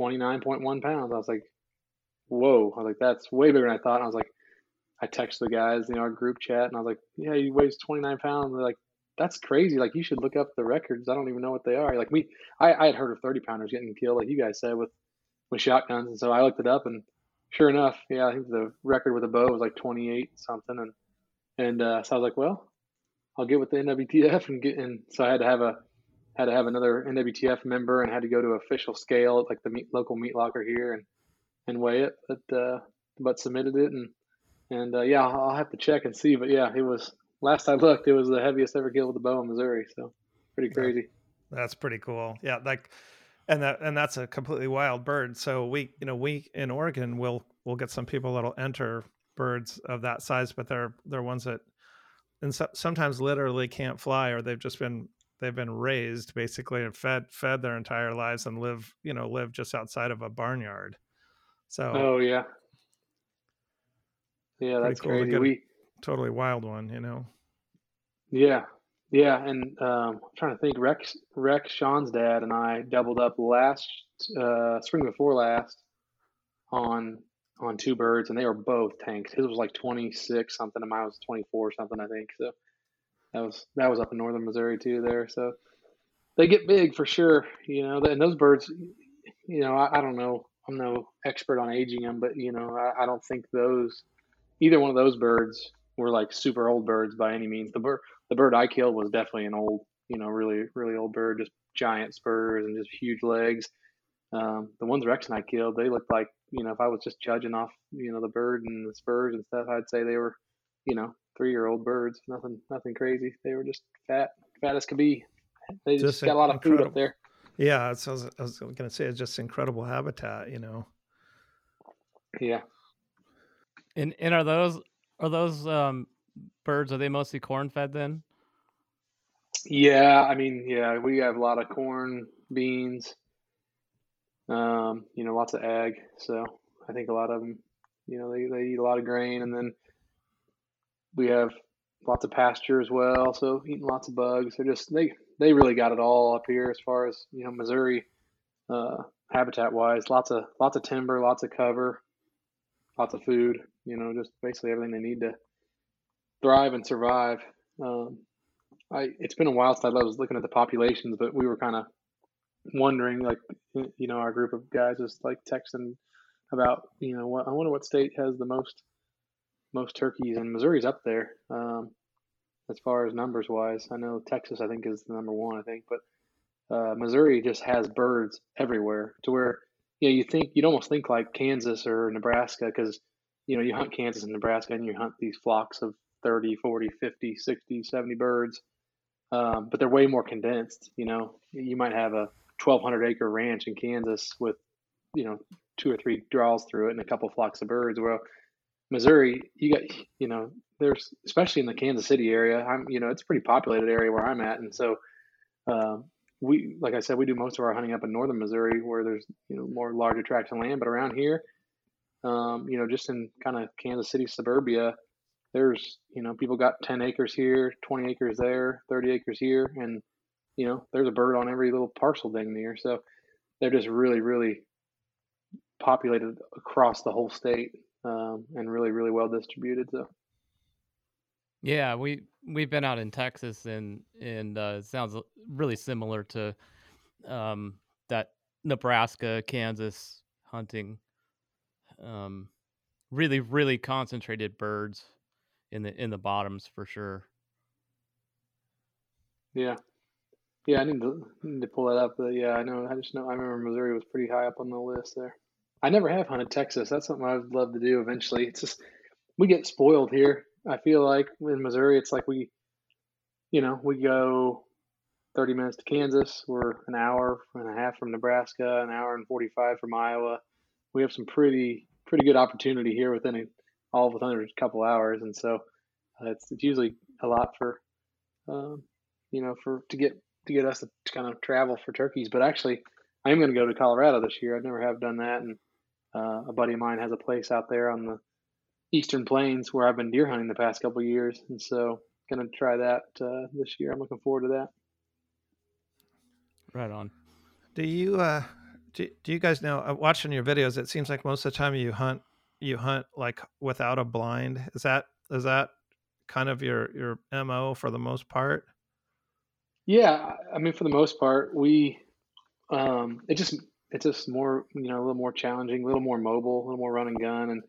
29.1 pounds. I was like, whoa. I was like, that's way bigger than I thought. And I was like, I texted the guys, our group chat. And I was like, yeah, he weighs 29 pounds. They're like, that's crazy. Like, you should look up the records. I don't even know what they are. Like, I had heard of 30 pounders getting killed, like you guys said, with shotguns. And so I looked it up, and sure enough, yeah, I think the record with a bow was like 28 something. And so I was like, well, I'll get with the NWTF and so I had to have another NWTF member, and had to go to official scale at like the local meat locker here and weigh it, but submitted it and yeah, I'll have to check and see, but yeah, it was, last I looked, it was the heaviest ever killed with a bow in Missouri, so pretty crazy. That's pretty cool. Yeah, like, and that's a completely wild bird. So we in Oregon we'll get some people that'll enter birds of that size, but they're ones that, and so, sometimes literally can't fly, or they've been raised basically and fed their entire lives, and live just outside of a barnyard. So that's cool, crazy. Totally wild one, Yeah. And I'm trying to think, Rex, Sean's dad, and I doubled up last spring before last on two birds, and they were both tanked. His was like 26 something, and mine was 24 something, I think. So that was up in northern Missouri too there. So they get big for sure, and those birds, I don't know. I'm no expert on aging them, but I don't think either one of those birds were like super old birds by any means. The bird I killed was definitely an old, really, really old bird, just giant spurs and just huge legs. The ones Rex and I killed, they looked like, if I was just judging off, the bird and the spurs and stuff, I'd say they were, 3-year-old birds, nothing crazy. They were just fat as could be. They just got a lot of food up there. Yeah. So I was going to say, it's just incredible habitat, Yeah. And are those birds, are they mostly corn fed then? Yeah. I mean, yeah, we have a lot of corn, beans, lots of ag. So I think a lot of them, they eat a lot of grain, and then we have lots of pasture as well. So eating lots of bugs. They're just, they really got it all up here as far as, Missouri, habitat wise, lots of timber, lots of cover, lots of food, just basically everything they need to thrive and survive. It's been a while since I was looking at the populations, but we were kind of wondering, like, our group of guys was like texting about, I wonder what state has the most turkeys, and Missouri's up there as far as numbers wise. I know Texas, I think, is the number one, I think, but Missouri just has birds everywhere, to where you'd almost think like Kansas or Nebraska, because you hunt Kansas and Nebraska, and you hunt these flocks of 30, 40, 50, 60, 70 birds, but they're way more condensed. You might have a 1,200-acre ranch in Kansas with, 2 or 3 draws through it and a couple flocks of birds. Well, Missouri, you got, there's, especially in the Kansas City area, it's a pretty populated area where I'm at. And so, we, like I said, we do most of our hunting up in northern Missouri, where there's, more larger tracts of land, but around here, just in kind of Kansas City suburbia, there's, people got 10 acres here, 20 acres there, 30 acres here. And, there's a bird on every little parcel dang near. So they're just really, really populated across the whole state, and really, really well distributed. So. Yeah, we've been out in Texas, and it sounds really similar to that Nebraska, Kansas hunting. Really, really concentrated birds. in the bottoms for sure. Yeah. Yeah, I need to pull that up. But yeah, I know. I remember Missouri was pretty high up on the list there. I never have hunted Texas. That's something I would love to do eventually. It's just, we get spoiled here. I feel like in Missouri, it's like we go 30 minutes to Kansas. We're an hour and a half from Nebraska, an hour and 45 from Iowa. We have some pretty good opportunity here within a couple hours. And so it's usually a lot for, to get us to kind of travel for turkeys. But actually, I am going to go to Colorado this year. I never have done that. And a buddy of mine has a place out there on the Eastern Plains where I've been deer hunting the past couple of years. And so going to try that this year. I'm looking forward to that. Right on. Do you guys know, watching your videos, it seems like most of the time you hunt like without a blind. Is that kind of your MO for the most part? Yeah. I mean, for the most part, we, it's just more, a little more challenging, a little more mobile, a little more run and gun. And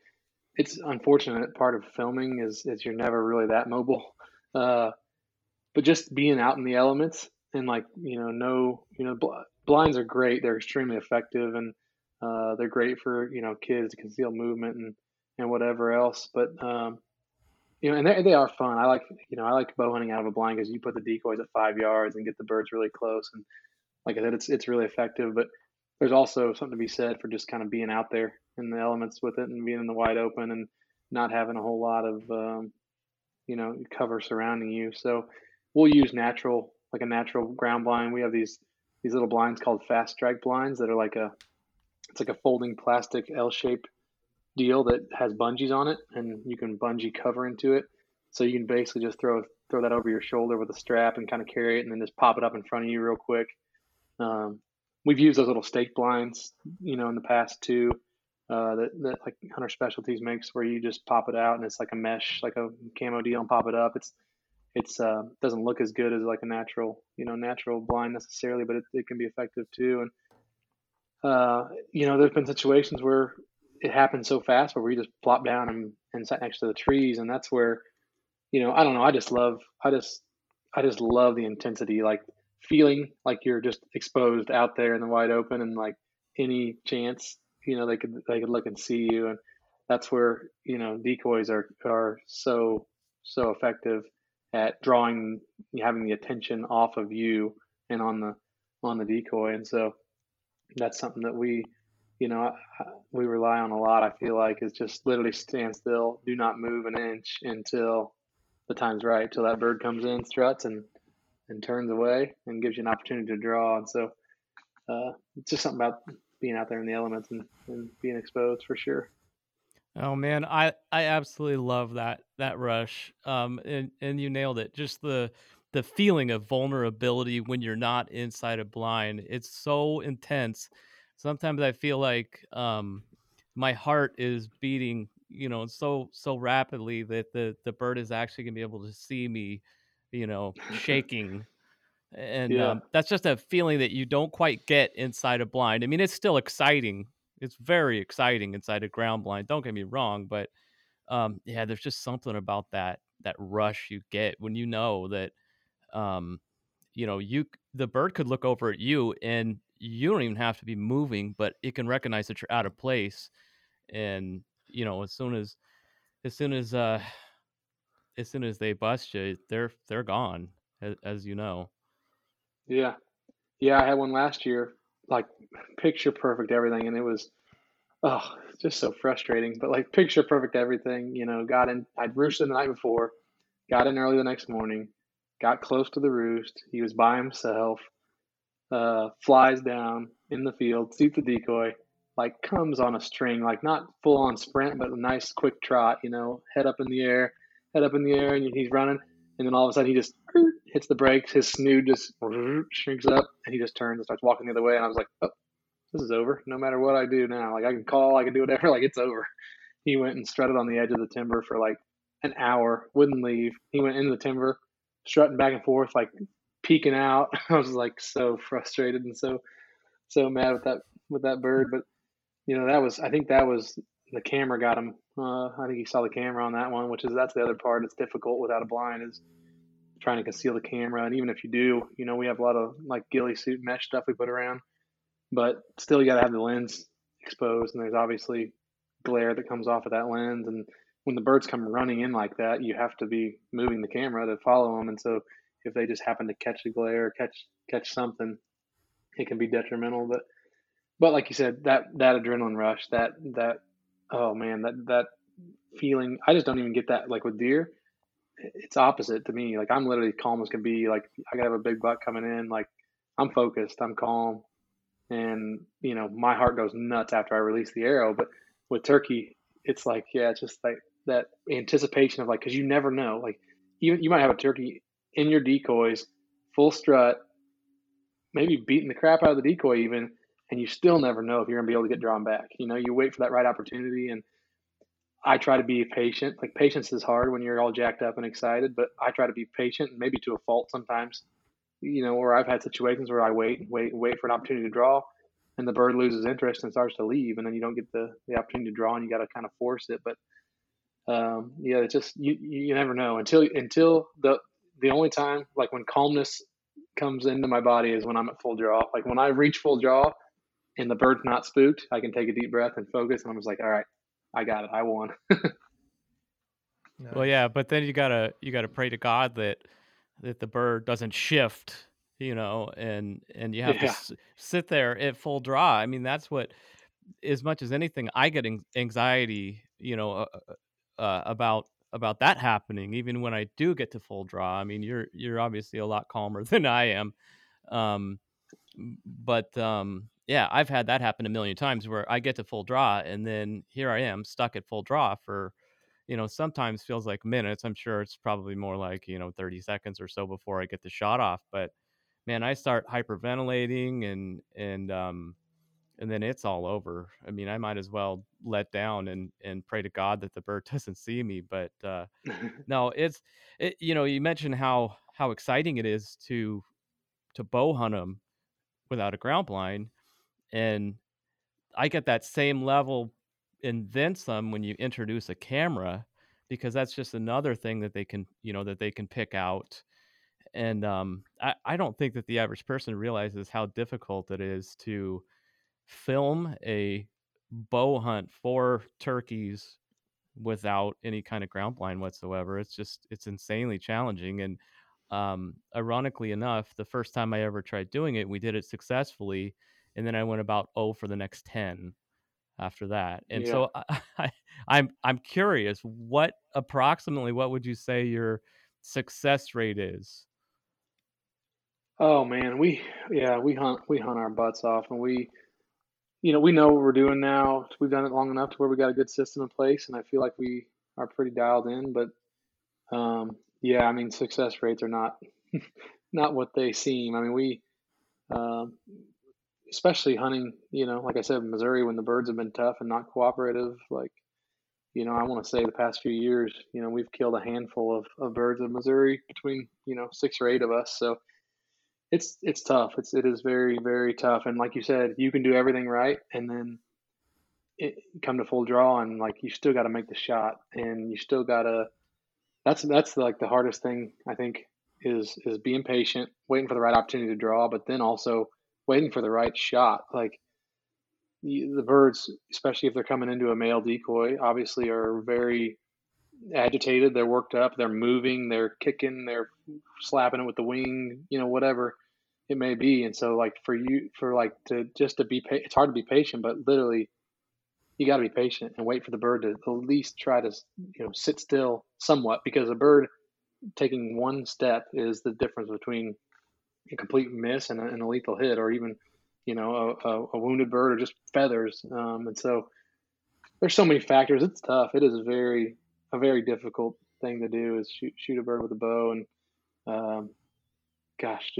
it's unfortunate part of filming is you're never really that mobile. But just being out in the elements and blinds are great. They're extremely effective and, they're great for, kids to conceal movement and whatever else. But, and they are fun. I like bow hunting out of a blind because you put the decoys at 5 yards and get the birds really close. And like I said, it's really effective, but there's also something to be said for just kind of being out there in the elements with it and being in the wide open and not having a whole lot of, cover surrounding you. So we'll use a natural ground blind. We have these little blinds called fast strike blinds that are like a folding plastic L-shape deal that has bungees on it, and you can bungee cover into it, so you can basically just throw that over your shoulder with a strap and kind of carry it and then just pop it up in front of you real quick. We've used those little stake blinds in the past too, that like Hunter Specialties makes, where you just pop it out and it's like a mesh, like a camo deal, and pop it up. It's doesn't look as good as like a natural blind necessarily, but it can be effective too. And there's been situations where it happened so fast where we just plopped down and sat next to the trees. And that's where, I don't know. I just love the intensity, like feeling like you're just exposed out there in the wide open and like any chance, they could look and see you. And that's where, decoys are so effective at having the attention off of you and on the decoy. And so that's something that we rely on a lot, I feel like, is just literally stand still, do not move an inch until the time's right, till that bird comes in, struts and turns away and gives you an opportunity to draw. And so it's just something about being out there in the elements and being exposed for sure. Oh man, I absolutely love that rush. And you nailed it. Just the feeling of vulnerability when you're not inside a blind. It's so intense. Sometimes I feel like my heart is beating, so rapidly that the bird is actually going to be able to see me, shaking. And yeah. That's just a feeling that you don't quite get inside a blind. I mean, it's still exciting. It's very exciting inside a ground blind. Don't get me wrong. But there's just something about that rush you get when you know that, the bird could look over at you and you don't even have to be moving, but it can recognize that you're out of place. And, as soon as they bust you, they're gone, as you know. Yeah. Yeah. I had one last year, like picture perfect, everything. And it was, just so frustrating, but like picture perfect, everything, got in, I'd roosted the night before, got in early the next morning, got close to the roost. He was by himself. Flies down in the field, sees the decoy, like comes on a string, like not full on sprint, but a nice quick trot, head up in the air, and he's running. And then all of a sudden he just hits the brakes. His snood just shrinks up and he just turns and starts walking the other way. And I was like, oh, this is over. No matter what I do now, like I can call, I can do whatever, like it's over. He went and strutted on the edge of the timber for like an hour, wouldn't leave. He went into the timber, strutting back and forth, like peeking out. I was like so frustrated and so mad with that bird. But I think that was the camera got him I think you saw the camera on that one, which is, that's the other part that's difficult without a blind, is trying to conceal the camera. And even if you do, you know, we have a lot of like ghillie suit mesh stuff we put around, but still you got to have the lens exposed. And there's obviously glare that comes off of that lens. And when the birds come running in like that, you have to be moving the camera to follow them. And so if they just happen to catch the glare or catch something, it can be detrimental. But like you said, that adrenaline rush, that, oh man, that feeling, I just don't even get that. Like with deer, it's opposite to me. Like I'm literally calm as can be. Like I gotta have a big buck coming in. Like I'm focused, I'm calm. And you know, my heart goes nuts after I release the arrow. But with turkey, it's like, yeah, it's just like that anticipation of like, cause you never know. Like you might have a turkey in your decoys, full strut, maybe beating the crap out of the decoy even, and you still never know if you're gonna be able to get drawn back. You know, you wait for that right opportunity. And I try to be patient. Like patience is hard when you're all jacked up and excited, but I try to be patient, and maybe to a fault sometimes, you know, where I've had situations where I wait for an opportunity to draw, and the bird loses interest and starts to leave. And then you don't get the opportunity to draw, and you got to kind of force it. But yeah, it's just, you never know until the only time, like when calmness comes into my body is when I'm at full draw. Like when I reach full draw and the bird's not spooked, I can take a deep breath and focus. And I'm just like, all right, I got it. I won. Well, yeah, but then you gotta pray to God that the bird doesn't shift, you know, and you have to sit there at full draw. I mean, that's what, as much as anything, I get anxiety, you know, about that happening. Even when I do get to full draw, I mean, you're obviously a lot calmer than I am. Yeah, I've had that happen a million times where I get to full draw, and then here I am stuck at full draw for, you know, sometimes feels like minutes. I'm sure it's probably more like, you know, 30 seconds or so before I get the shot off. But man, I start hyperventilating and then it's all over. I mean, I might as well let down and pray to God that the bird doesn't see me. But no, it's you know, you mentioned how exciting it is to bow hunt them without a ground blind. And I get that same level and then some when you introduce a camera, because that's just another thing that they can, you know, that they can pick out. And I don't think that the average person realizes how difficult it is to film a bow hunt for turkeys without any kind of ground blind whatsoever. It's insanely challenging. And ironically enough, the first time I ever tried doing it, we did it successfully. And then I went about 0 for the next 10 after that. And yeah. So I'm curious, what would you say your success rate is? Oh man, we hunt our butts off, and we know what we're doing now. We've done it long enough to where we got a good system in place, and I feel like we are pretty dialed in. But yeah, I mean, success rates are not what they seem. I mean, we especially hunting, you know, like I said, in Missouri, when the birds have been tough and not cooperative, like, you know, I want to say the past few years, you know, we've killed a handful of birds in Missouri between, you know, 6 or 8 of us. So it's tough. It is very, very tough. And like you said, you can do everything right, and then it come to full draw, and like, you still got to make the shot, and you still got to, that's like the hardest thing, I think, is being patient, waiting for the right opportunity to draw, but then also waiting for the right shot. Like the birds, especially if they're coming into a male decoy, obviously are very agitated. They're worked up, they're moving, they're kicking, they're slapping it with the wing, you know, whatever it may be. And so like it's hard to be patient, but literally you got to be patient and wait for the bird to at least try to, you know, sit still somewhat, because a bird taking one step is the difference between a complete miss and a lethal hit, or even, you know, a wounded bird, or just feathers. And so there's so many factors. It's tough. It is a very difficult thing to do, is shoot a bird with a bow. And there's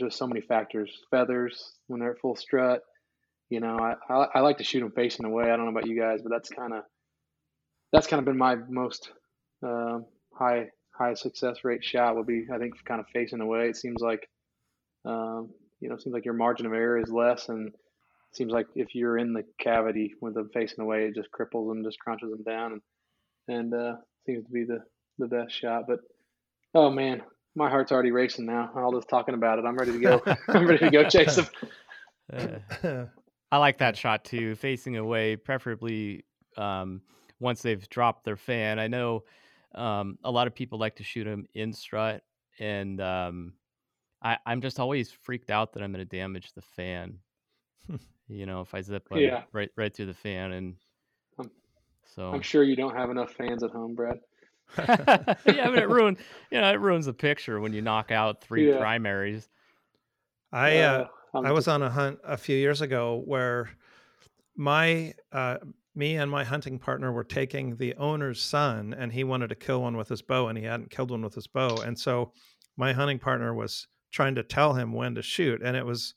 just so many factors. Feathers when they're at full strut, you know, I like to shoot them facing away. I don't know about you guys, but that's kind of been my most high success rate shot would be, I think, kind of facing away. It seems like your margin of error is less, and seems like if you're in the cavity with them facing away, it just cripples them, just crunches them down, and seems to be the best shot. But oh man, my heart's already racing now. All this talking about it, I'm ready to go. I'm ready to go chase them. I like that shot too, facing away, preferably once they've dropped their fan. I know a lot of people like to shoot them in strut, and I'm just always freaked out that I'm going to damage the fan. You know, if I zip right through the fan, and so I'm sure you don't have enough fans at home, Brad. Yeah, but it ruins the picture when you knock out three primaries. I was on a hunt a few years ago where me and my hunting partner were taking the owner's son, and he wanted to kill one with his bow, and he hadn't killed one with his bow. And so my hunting partner was trying to tell him when to shoot, and it was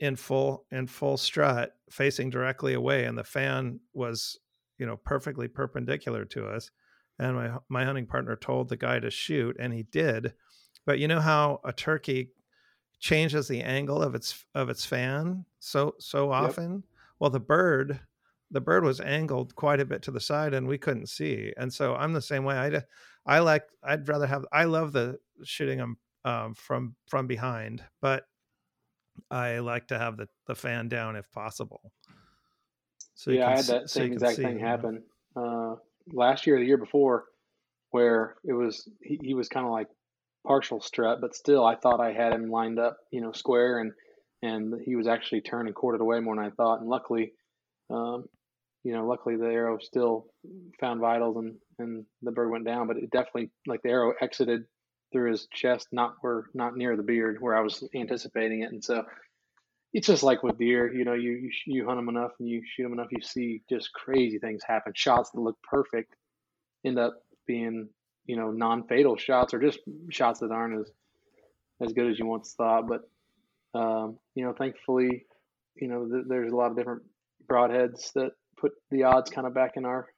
in full strut, facing directly away, and the fan was, you know, perfectly perpendicular to us. And my hunting partner told the guy to shoot, and he did. But you know how a turkey changes the angle of its fan so often? Yep. Well, the bird was angled quite a bit to the side, and we couldn't see. And so I'm the same way. I love the shooting them from behind, but I like to have the fan down if possible. So I had that same exact thing happen last year or the year before, where it was he was kind of like partial strut, but still I thought I had him lined up, you know, square, and he was actually turned and quartered away more than I thought. And luckily the arrow still found vitals and the bird went down, but it definitely, like, the arrow exited through his chest, not near the beard where I was anticipating it. And so it's just like with deer, you know, you hunt them enough and you shoot them enough, you see just crazy things happen. Shots that look perfect end up being, you know, non-fatal shots, or just shots that aren't as good as you once thought. But, you know, thankfully, you know, there's a lot of different broadheads that put the odds kind of back in our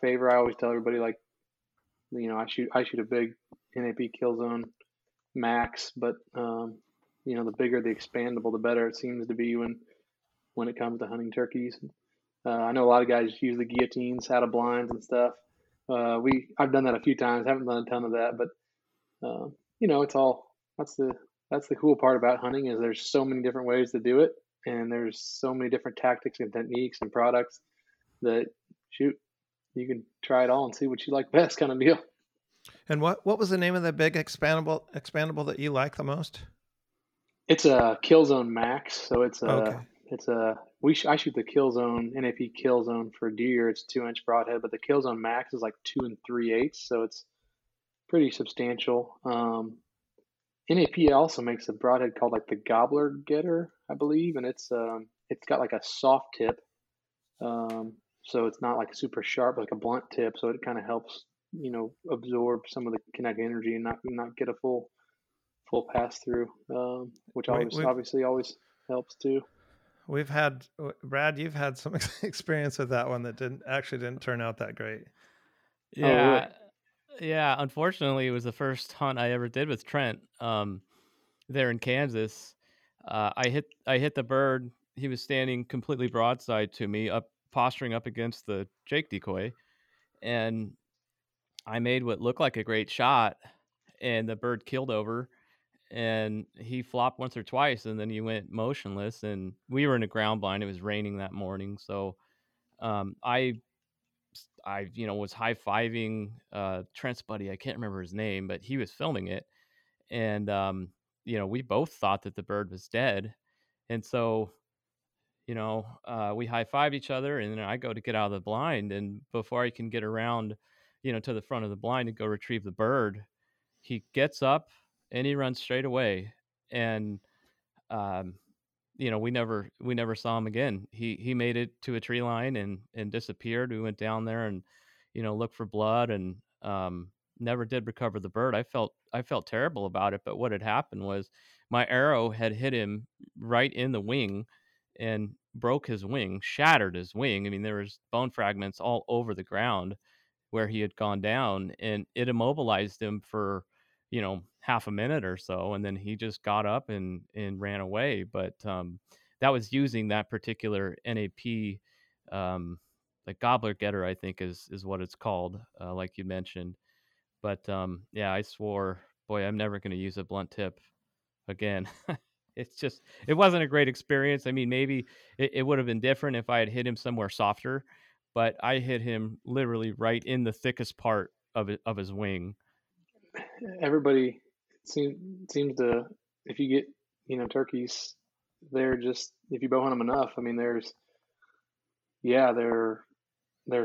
favor. I always tell everybody, like, you know, I shoot a big NAP Killzone Max, but, you know, the bigger the expandable, the better it seems to be when it comes to hunting turkeys. I know a lot of guys use the guillotines out of blinds and stuff. I've done that a few times. Haven't done a ton of that, but you know, that's the cool part about hunting, is there's so many different ways to do it, and there's so many different tactics and techniques and products that you can try it all and see what you like best, kind of deal. And what was the name of the big expandable that you like the most? It's a Killzone Max, so it's a okay. It's a I shoot the Killzone NAP Killzone for deer. It's 2-inch broadhead, but the Killzone Max is like 2 3/8, so it's pretty substantial. NAP also makes a broadhead called like the Gobbler Getter, I believe, and it's got like a soft tip, so it's not like super sharp, like a blunt tip, so it kind of helps, you know, absorb some of the kinetic energy and not get a full pass through, which obviously always helps too. We've had, Brad, you've had some experience with that one that didn't turn out that great. Yeah. Oh, really? Yeah. Unfortunately, it was the first hunt I ever did with Trent, there in Kansas. I hit the bird. He was standing completely broadside to me, posturing up against the Jake decoy. And I made what looked like a great shot, and the bird keeled over, and he flopped once or twice, and then he went motionless, and we were in a ground blind. It was raining that morning. So, I, you know, was high-fiving, Trent's buddy. I can't remember his name, but he was filming it. And, you know, we both thought that the bird was dead. And so, you know, we high-fived each other, and then I go to get out of the blind, and before I can get around, you know, to the front of the blind to go retrieve the bird, he gets up and he runs straight away, and you know, we never saw him again. He made it to a tree line and disappeared. We went down there and, you know, looked for blood, and never did recover the bird. I felt terrible about it, but what had happened was my arrow had hit him right in the wing and broke his wing, shattered his wing. I mean, there was bone fragments all over the ground where he had gone down, and it immobilized him for, you know, half a minute or so. And then he just got up and ran away. But that was using that particular NAP, like Gobbler Getter, I think is what it's called, like you mentioned. But yeah, I swore, boy, I'm never going to use a blunt tip again. It's just, it wasn't a great experience. I mean, maybe it would have been different if I had hit him somewhere softer, but I hit him literally right in the thickest part of his wing. Everybody seems to, if you get, you know, turkeys, they're just, if you bow hunt them enough, I mean, there's, yeah, they're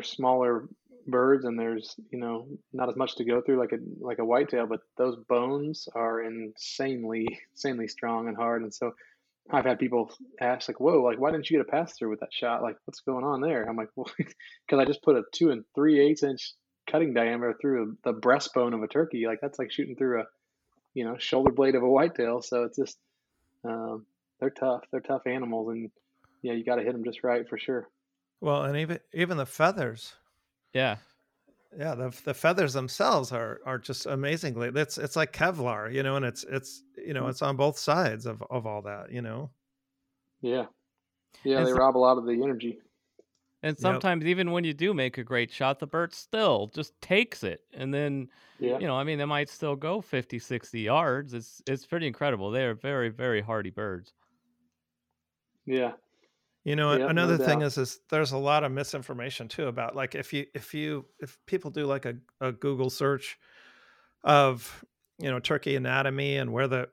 smaller birds and there's, you know, not as much to go through like a whitetail, but those bones are insanely strong and hard. And so I've had people ask like, whoa, like, why didn't you get a pass through with that shot? Like, what's going on there? I'm like, well, because I just put a 2 3/8 inch cutting diameter through the breastbone of a turkey. Like, that's like shooting through a, you know, shoulder blade of a whitetail. So it's just, they're tough. They're tough animals. And yeah, you got to hit them just right for sure. Well, and even the feathers. Yeah. Yeah. The feathers themselves are just amazingly, it's like Kevlar, you know, and it's, you know, it's on both sides of all that, you know? Yeah. Yeah. And they rob a lot of the energy. And sometimes even when you do make a great shot, the bird still just takes it. And then, you know, I mean, they might still go 50, 60 yards. It's pretty incredible. They are very, very hardy birds. Yeah. You know, another thing is there's a lot of misinformation too about like, if people do like a Google search of, you know, turkey anatomy and where the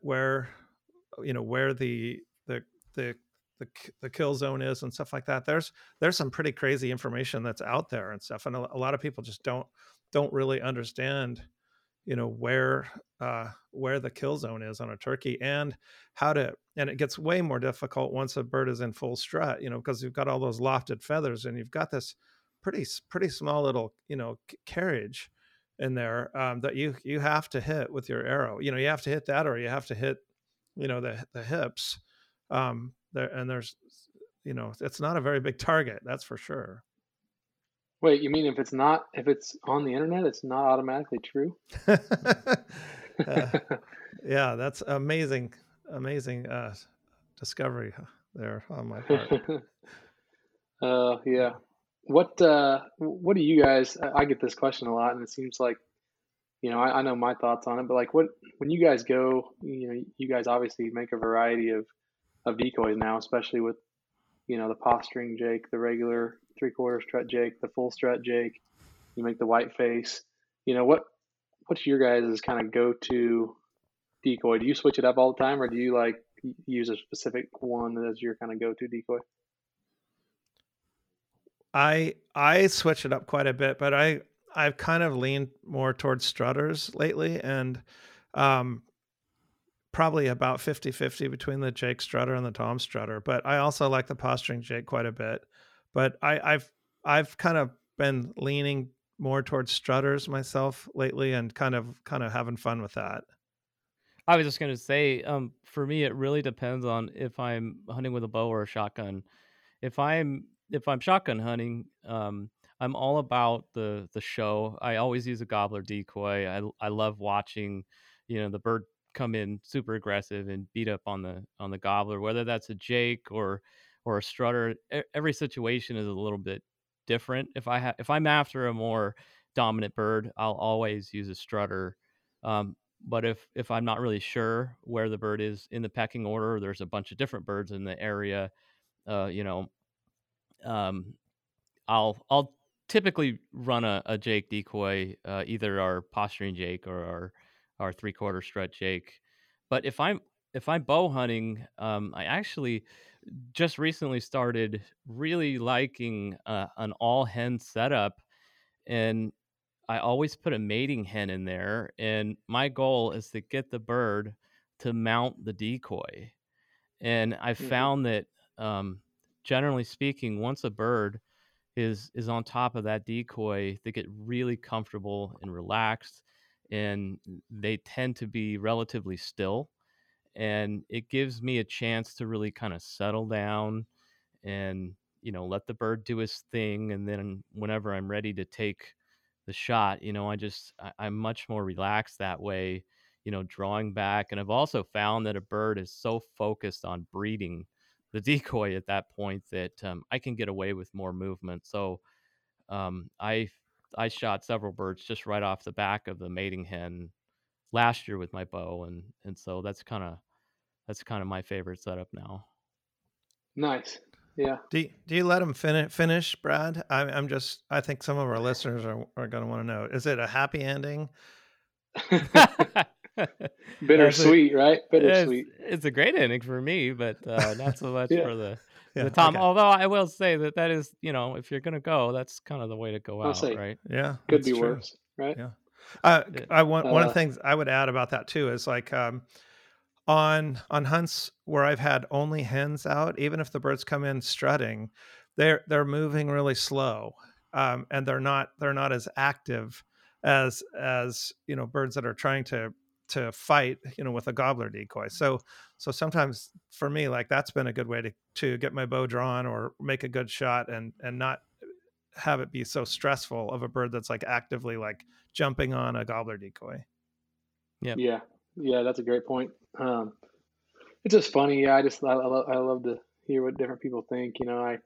kill zone is and stuff like that, there's some pretty crazy information that's out there and stuff. And a lot of people just don't really understand, you know, where the kill zone is on a turkey and how to, and it gets way more difficult once a bird is in full strut, you know, because you've got all those lofted feathers and you've got this pretty small little, you know, carriage in there that you have to hit with your arrow, you know, you have to hit that or you have to hit, you know, the hips there. And there's, you know, it's not a very big target. That's for sure. Wait, you mean if it's on the internet, it's not automatically true? Yeah, that's amazing discovery there on my part. Yeah. What do you guys, I get this question a lot and it seems like, you know, I know my thoughts on it, but like when you guys go, you know, you guys obviously make a variety of decoys now, especially with, you know, the posturing Jake, the regular 3/4 strut Jake, the full strut Jake, you make the white face, you know, what's your guys' kind of go-to decoy? Do you switch it up all the time or do you like use a specific one as your kind of go-to decoy? I switch it up quite a bit, but I've kind of leaned more towards strutters lately and, probably about 50-50 between the Jake strutter and the Tom strutter. But I also like the posturing Jake quite a bit, but I've kind of been leaning more towards strutters myself lately and kind of having fun with that. I was just going to say, for me, it really depends on if I'm hunting with a bow or a shotgun. If I'm shotgun hunting, I'm all about the show. I always use a gobbler decoy. I love watching, you know, the bird come in super aggressive and beat up on the gobbler, whether that's a Jake or a strutter. Every situation is a little bit different. If I'm after a more dominant bird, I'll always use a strutter. But if I'm not really sure where the bird is in the pecking order, there's a bunch of different birds in the area. I'll typically run a Jake decoy, either our posturing Jake or our 3/4 strut Jake. But if I'm bow hunting, I actually just recently started really liking an all hen setup, and I always put a mating hen in there. And my goal is to get the bird to mount the decoy. And I found that, generally speaking, once a bird is on top of that decoy, they get really comfortable and relaxed, and they tend to be relatively still. And it gives me a chance to really kind of settle down and, you know, let the bird do his thing. And then whenever I'm ready to take the shot, you know, I'm much more relaxed that way, you know, drawing back. And I've also found that a bird is so focused on breeding the decoy at that point that I can get away with more movement. So I shot several birds just right off the back of the mating hen last year with my bow, and so that's kind of my favorite setup now. Nice. Yeah. Do you let them finish, Brad? I'm just, I think some of our listeners are going to want to know, is it a happy ending? Bittersweet, right? Bittersweet. It's a great ending for me, but not so much yeah. for the Tom. Okay. Although I will say that is, you know, if you're going to go, that's kind of the way to go out, right? Yeah. Could be worse, right? Yeah. I want one of the things I would add about that too is like, on hunts where I've had only hens out, even if the birds come in strutting, they're moving really slow, and they're not as active as you know, birds that are trying to fight, you know, with a gobbler decoy. So sometimes for me, like, that's been a good way to get my bow drawn or make a good shot and not have it be so stressful of a bird that's like actively like jumping on a gobbler decoy. Yeah, that's a great point. It's just funny. Yeah, I love to hear what different people think. You know,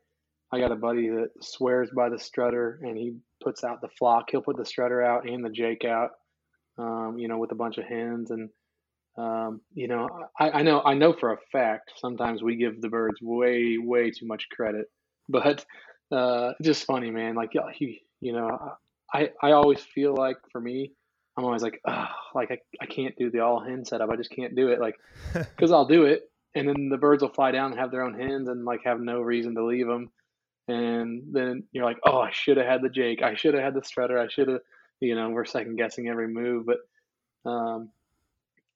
I got a buddy that swears by the strutter, and he puts out the flock. He'll put the strutter out and the jake out, you know, with a bunch of hens. And, you know, I know for a fact sometimes we give the birds way, way too much credit. But just funny, man. Like, you know, I always feel like, for me, I'm always like, oh, like I can't do the all hen setup. I just can't do it. Like, cause I'll do it, and then the birds will fly down and have their own hens and like have no reason to leave them. And then you're like, oh, I should have had the jake. I should have had the strutter. I should have, you know, we're second guessing every move. But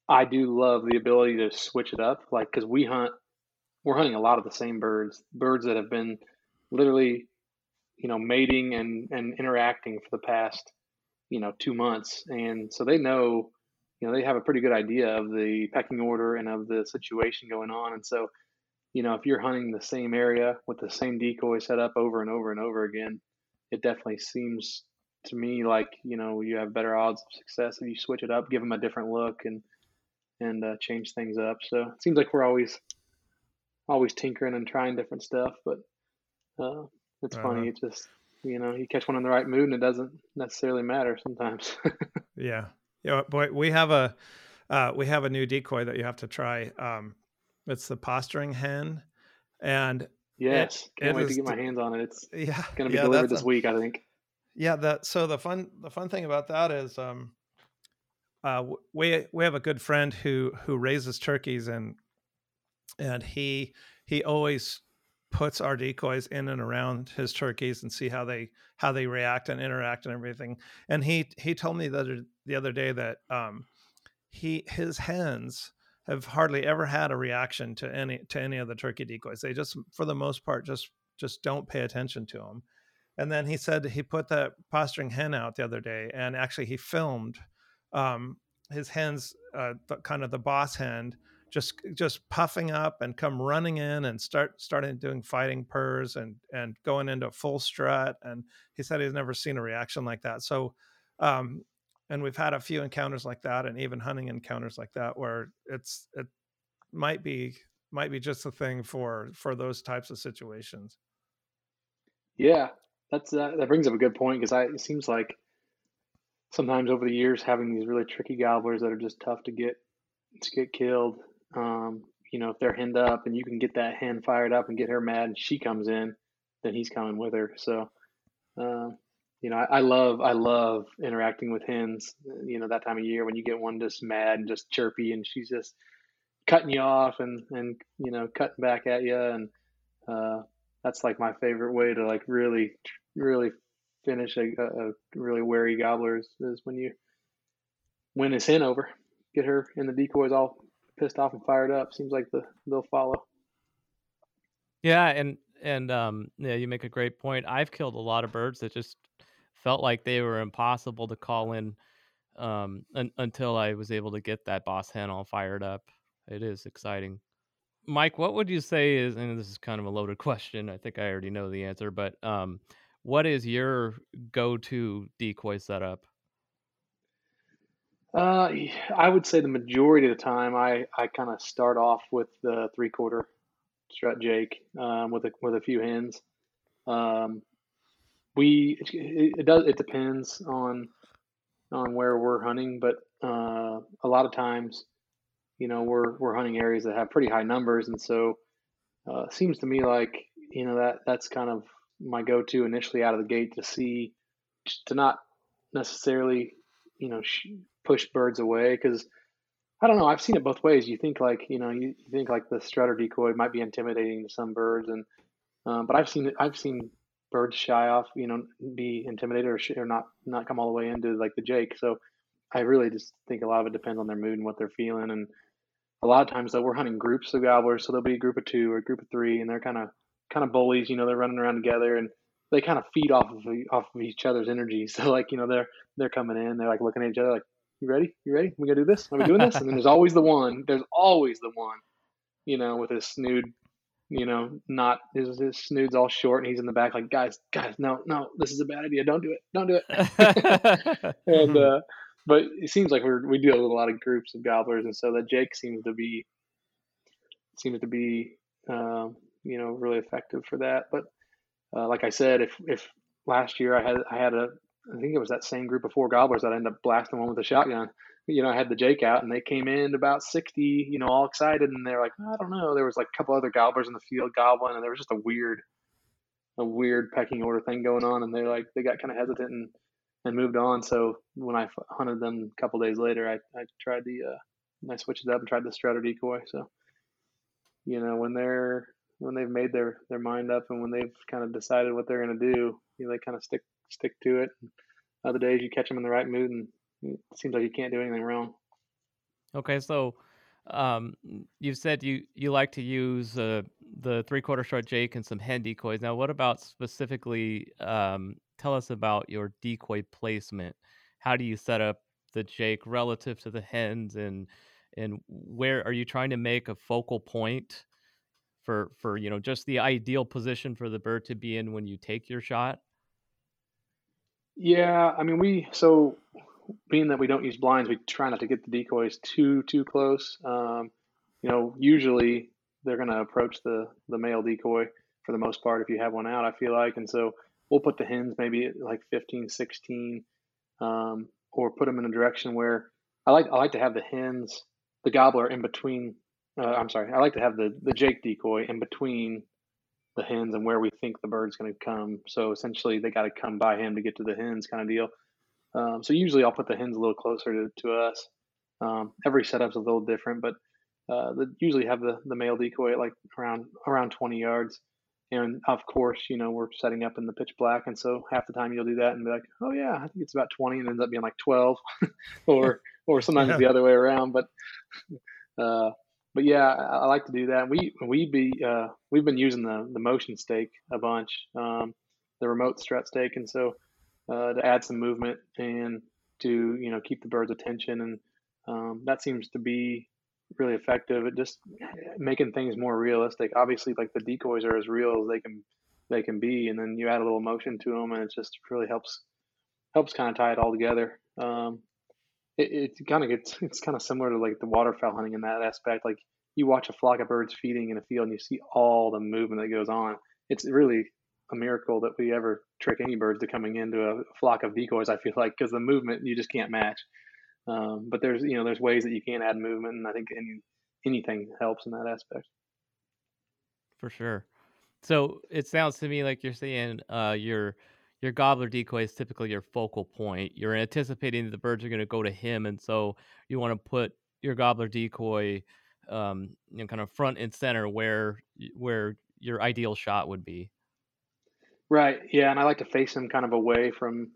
I do love the ability to switch it up. Like, cause we're hunting a lot of the same birds that have been literally, you know, mating and interacting for the past, you know, 2 months. And so they know, you know, they have a pretty good idea of the pecking order and of the situation going on. And so, you know, if you're hunting the same area with the same decoy set up over and over and over again, it definitely seems to me like, you know, you have better odds of success if you switch it up, give them a different look and change things up. So it seems like we're always tinkering and trying different stuff, but it's funny. It just, you know, you catch one in the right mood and it doesn't necessarily matter sometimes. Yeah. Yeah. Boy, we have a new decoy that you have to try. It's the posturing hen. And yes, can't wait to get my hands on it. It's going to be delivered this week, I think. Yeah. So the fun thing about that is, we have a good friend who raises turkeys, and he always puts our decoys in and around his turkeys and see how they react and interact and everything. And he told me the other day that his hens have hardly ever had a reaction to any of the turkey decoys. They just, for the most part, just don't pay attention to them. And then he said he put that posturing hen out the other day, and actually he filmed his hens, kind of the boss hen, just puffing up and come running in and starting doing fighting purrs and going into full strut. And he said he's never seen a reaction like that. So, and we've had a few encounters like that, and even hunting encounters like that, where it might be just a thing for those types of situations. Yeah, that brings up a good point, because it seems like sometimes over the years, having these really tricky gobblers that are just tough to get killed, you know, if they're henned up and you can get that hen fired up and get her mad and she comes in, then he's coming with her. So, you know, I love interacting with hens, you know, that time of year when you get one just mad and just chirpy and she's just cutting you off and you know, cutting back at you. And that's like my favorite way to like really, really finish a really wary gobbler is when you win his hen over. Get her and the decoys all pissed off and fired up. Seems like they'll follow. Yeah, and you make a great point. I've killed a lot of birds that just felt like they were impossible to call in until I was able to get that boss hen all fired up. It is exciting. Mike, what would you say is, and this is kind of a loaded question, I think I already know the answer, but what is your go-to decoy setup? I would say the majority of the time, I kind of start off with the 3/4 strut Jake with a few hens. It depends on where we're hunting, but a lot of times, you know, we're hunting areas that have pretty high numbers, and so it seems to me like, you know, that's kind of my go-to initially out of the gate to not necessarily, you know, push birds away, because I don't know, I've seen it both ways. You think like, you know, you think like the strut or decoy might be intimidating to some birds, and but I've seen birds shy off, you know, be intimidated or not come all the way into like the Jake. So I really just think a lot of it depends on their mood and what they're feeling. And a lot of times though, we're hunting groups of gobblers, so there'll be a group of two or a group of three, and they're kind of bullies, you know, they're running around together and they kind of feed off of each other's energy. So like, you know, they're coming in, they're like looking at each other like, You ready? We gonna do this? Are we doing this? And then there's always the one, you know, with his snood, you know, not his snood's all short, and he's in the back like, guys, no, this is a bad idea. Don't do it. And but it seems like we deal with a lot of groups of gobblers, and so that Jake seems to be you know, really effective for that. But like I said, if last year I think it was that same group of four gobblers that I ended up blasting one with a shotgun. You know, I had the Jake out, and they came in about 60, you know, all excited, and they're like, I don't know. There was like a couple other gobblers in the field gobbling, and there was just a weird pecking order thing going on, and they got kind of hesitant and moved on. So when I hunted them a couple days later, I tried I switched it up and tried the strut or decoy. So, you know, when they've made their mind up and when they've kind of decided what they're going to do, you know, they kind of stick to it. Other days you catch them in the right mood and it seems like you can't do anything wrong. Okay. So, you said you like to use, the 3/4 short Jake and some hen decoys. Now, what about specifically, tell us about your decoy placement. How do you set up the Jake relative to the hens, and where are you trying to make a focal point for, you know, just the ideal position for the bird to be in when you take your shot? Yeah, I mean, being that we don't use blinds, we try not to get the decoys too close. You know, usually they're going to approach the male decoy for the most part if you have one out, I feel like. And so we'll put the hens maybe at like 15, 16, or put them in a direction where I like to have the hens, the gobbler in between. I like to have the Jake decoy in between the hens and where we think the bird's going to come. So essentially they got to come by him to get to the hens kind of deal. So usually I'll put the hens a little closer to us. Every setup's a little different, but they usually have the male decoy at like around 20 yards. And of course, you know, we're setting up in the pitch black. And so half the time you'll do that and be like, oh yeah, I think it's about 20, and ends up being like 12 or sometimes the other way around. But yeah, I like to do that. We've been using the motion stake a bunch, the remote strut stake, and so to add some movement and to, you know, keep the bird's attention, and that seems to be really effective at just making things more realistic. Obviously, like the decoys are as real as they can be, and then you add a little motion to them, and it just really helps kind of tie it all together. It's kind of similar to like the waterfowl hunting in that aspect. Like you watch a flock of birds feeding in a field and you see all the movement that goes on. It's really a miracle that we ever trick any birds to coming into a flock of decoys, I feel like, because the movement you just can't match. But there's, you know, there's ways that you can add movement, and I think anything helps in that aspect. For sure. So it sounds to me like you're saying your gobbler decoy is typically your focal point. You're anticipating that the birds are going to go to him, and so you want to put your gobbler decoy, you know, kind of front and center where your ideal shot would be. Right. Yeah, and I like to face him kind of away from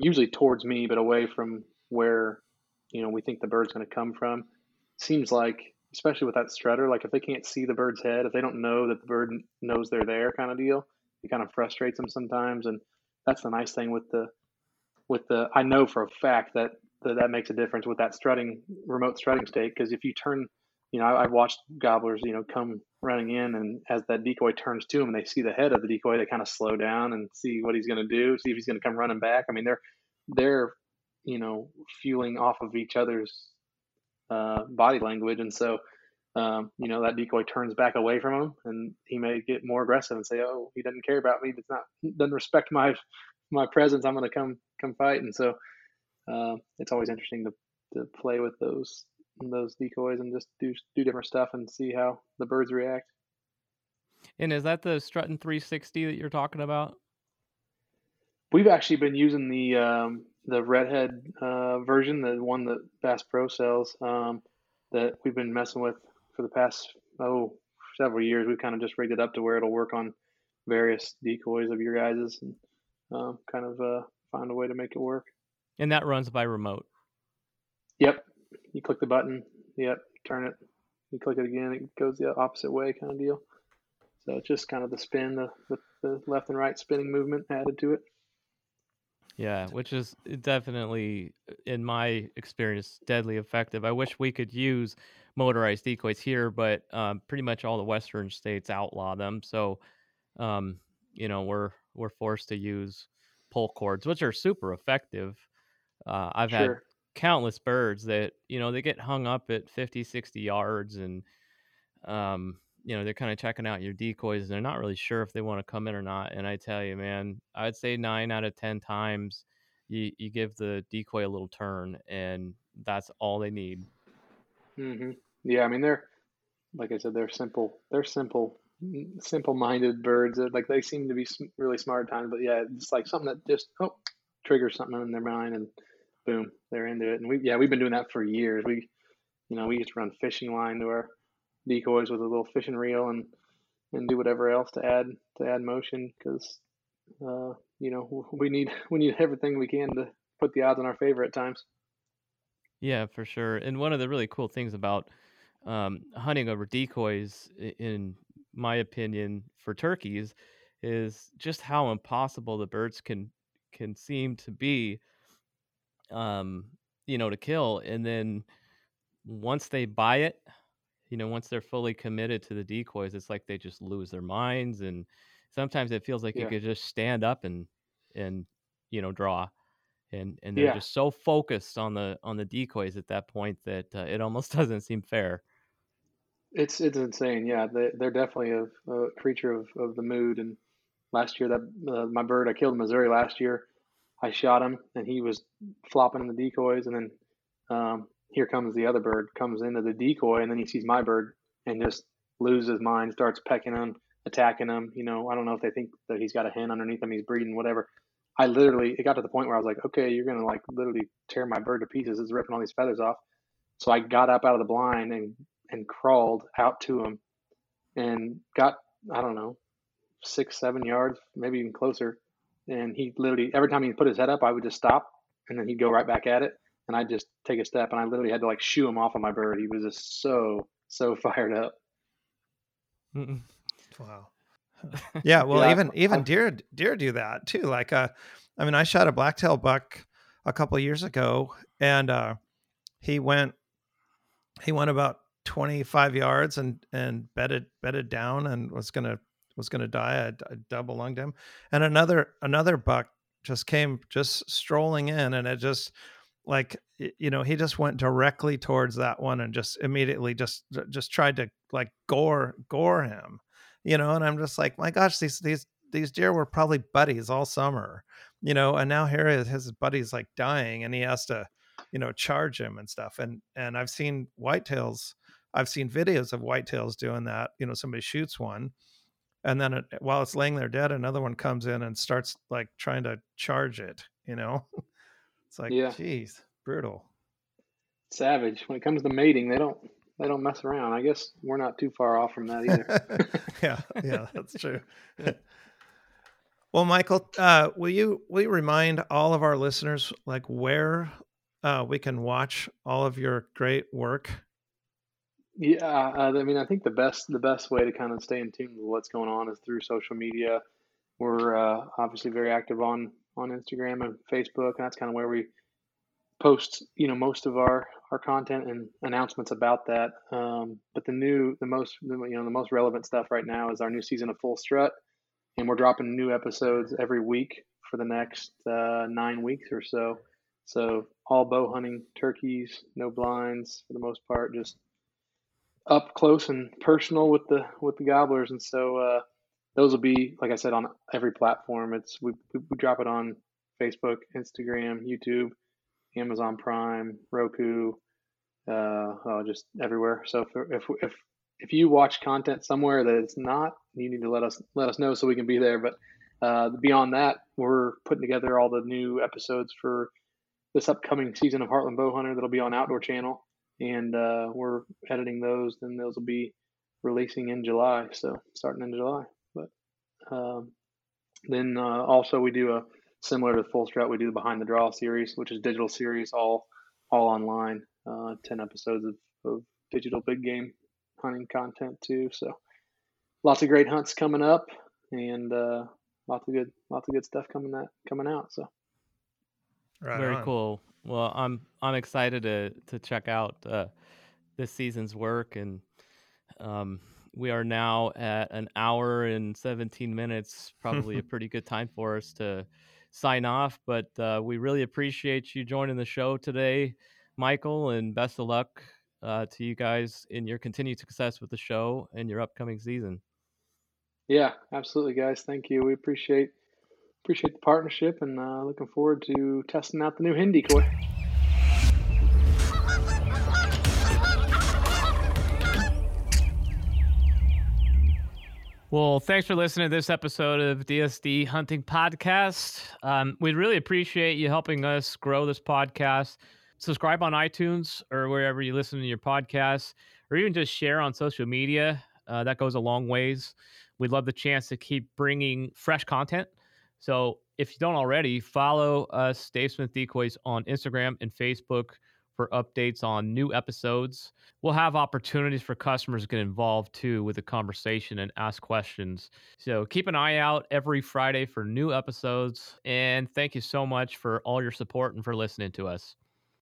usually towards me, but away from where, you know, we think the bird's going to come from. Seems like, especially with that strutter, like if they can't see the bird's head, if they don't know that the bird knows they're there, kind of deal. It kind of frustrates them sometimes, and that's the nice thing with the I know for a fact that makes a difference with that remote strutting stake, because if you turn, you know, I've watched gobblers, you know, come running in, and as that decoy turns to them and they see the head of the decoy, they kind of slow down and see what he's going to do, see if he's going to come running back. I mean, they're you know, fueling off of each other's body language, and so you know, that decoy turns back away from him, and he may get more aggressive and say, "Oh, he doesn't care about me. Doesn't respect my presence. I'm going to come fight." And so it's always interesting to play with those decoys and just do different stuff and see how the birds react. And is that the Strutting 360 that you're talking about? We've actually been using the redhead version, the one that Bass Pro sells, that we've been messing with for the past several years. We've kind of just rigged it up to where it'll work on various decoys of your guys's, and find a way to make it work. And that runs by remote. Yep, you click the button. Yep, turn it. You click it again. It goes the opposite way, kind of deal. So it's just kind of the spin, the left and right spinning movement added to it. Yeah, which is definitely, in my experience, deadly effective. I wish we could use motorized decoys here, but pretty much all the Western states outlaw them. So, we're forced to use pull cords, which are super effective. I've had countless birds that, they get hung up at 50, 60 yards and, they're kind of checking out your decoys and they're not really sure if they want to come in or not. And I tell you, man, I'd say 9 out of 10 times you give the decoy a little turn and that's all they need. Mm-hmm. Yeah. I mean, they're simple minded birds. They seem to be really smart at times, but yeah, it's like something that just triggers something in their mind and boom, they're into it. And we've been doing that for years. We used to run fishing line to our decoys with a little fishing reel and do whatever else to add motion because we need everything we can to put the odds in our favor at times. Yeah, for sure. And one of the really cool things about hunting over decoys, in my opinion, for turkeys, is just how impossible the birds can seem to be, to kill. And then once they buy it, once they're fully committed to the decoys, it's like they just lose their minds. And sometimes it feels like you could just stand up and draw. And they're just so focused on the decoys at that point that it almost doesn't seem fair. It's insane. Yeah, they're definitely a creature of the mood. And last year, that my bird I killed in Missouri last year, I shot him and he was flopping in the decoys. And then here comes the other bird, comes into the decoy, and then he sees my bird and just loses his mind, starts pecking him, attacking him. I don't know if they think that he's got a hen underneath him, he's breeding, whatever. It got to the point where I was like, okay, you're going to literally tear my bird to pieces. It's ripping all these feathers off. So I got up out of the blind and crawled out to him and got, 6-7 yards, maybe even closer. And he literally, every time he put his head up, I would just stop and then he'd go right back at it. And I just take a step and I literally had to shoo him off of my bird. He was just so fired up. Mm-mm. Wow. Yeah. Well, yeah, even deer do that too. I shot a blacktail buck a couple of years ago and, he went about 25 yards and bedded down and was going to die. I double lunged him. And another buck just came strolling in and it just, he just went directly towards that one and just immediately just tried to gore him, and I'm just like, my gosh, these deer were probably buddies all summer, and now here is his buddy's dying and he has to, charge him and stuff. And I've seen videos of whitetails doing that. Somebody shoots one and then while it's laying there dead, another one comes in and starts trying to charge it, It's geez, brutal. Savage. When it comes to mating, they don't mess around. I guess we're not too far off from that either. yeah, that's true. Well, Michael, will you remind all of our listeners where we can watch all of your great work? Yeah, I think the best way to kind of stay in tune with what's going on is through social media. We're obviously very active on Instagram and Facebook, and that's kind of where we post, most of our content and announcements about that. But the most relevant stuff right now is our new season of Full Strut, and we're dropping new episodes every week for the next 9 weeks or so. So all bow hunting, turkeys, no blinds for the most part, just up close and personal with the gobblers. And so those will be, like I said, on every platform. It's we drop it on Facebook, Instagram, YouTube, Amazon Prime, Roku, just everywhere. So if you watch content somewhere that it's not, you need to let us know so we can be there. But beyond that, we're putting together all the new episodes for this upcoming season of Heartland Bowhunter that'll be on Outdoor Channel, and we're editing those. Then those will be releasing in July, so starting in July. But then also we do a similar to Full Strut, we do the Behind the Draw series, which is digital series, all online. 10 episodes of digital big game hunting content too. So lots of great hunts coming up, and lots of good stuff coming out. So right very on. Cool. Well, I'm excited to check out this season's work, and we are now at an hour and 17 minutes. Probably a pretty good time for us to sign off. But we really appreciate you joining the show today, Michael, and best of luck to you guys in your continued success with the show and your upcoming season. Yeah, absolutely, guys. Thank you. We appreciate the partnership, and looking forward to testing out the new Hindi koi. Well, thanks for listening to this episode of DSD Hunting Podcast. We really appreciate you helping us grow this podcast. Subscribe on iTunes or wherever you listen to your podcasts, or even just share on social media. That goes a long ways. We'd love the chance to keep bringing fresh content. So if you don't already, follow us, Dave Smith Decoys, on Instagram and Facebook for updates on new episodes. We'll have opportunities for customers to get involved too with the conversation and ask questions. So keep an eye out every Friday for new episodes. And thank you so much for all your support and for listening to us.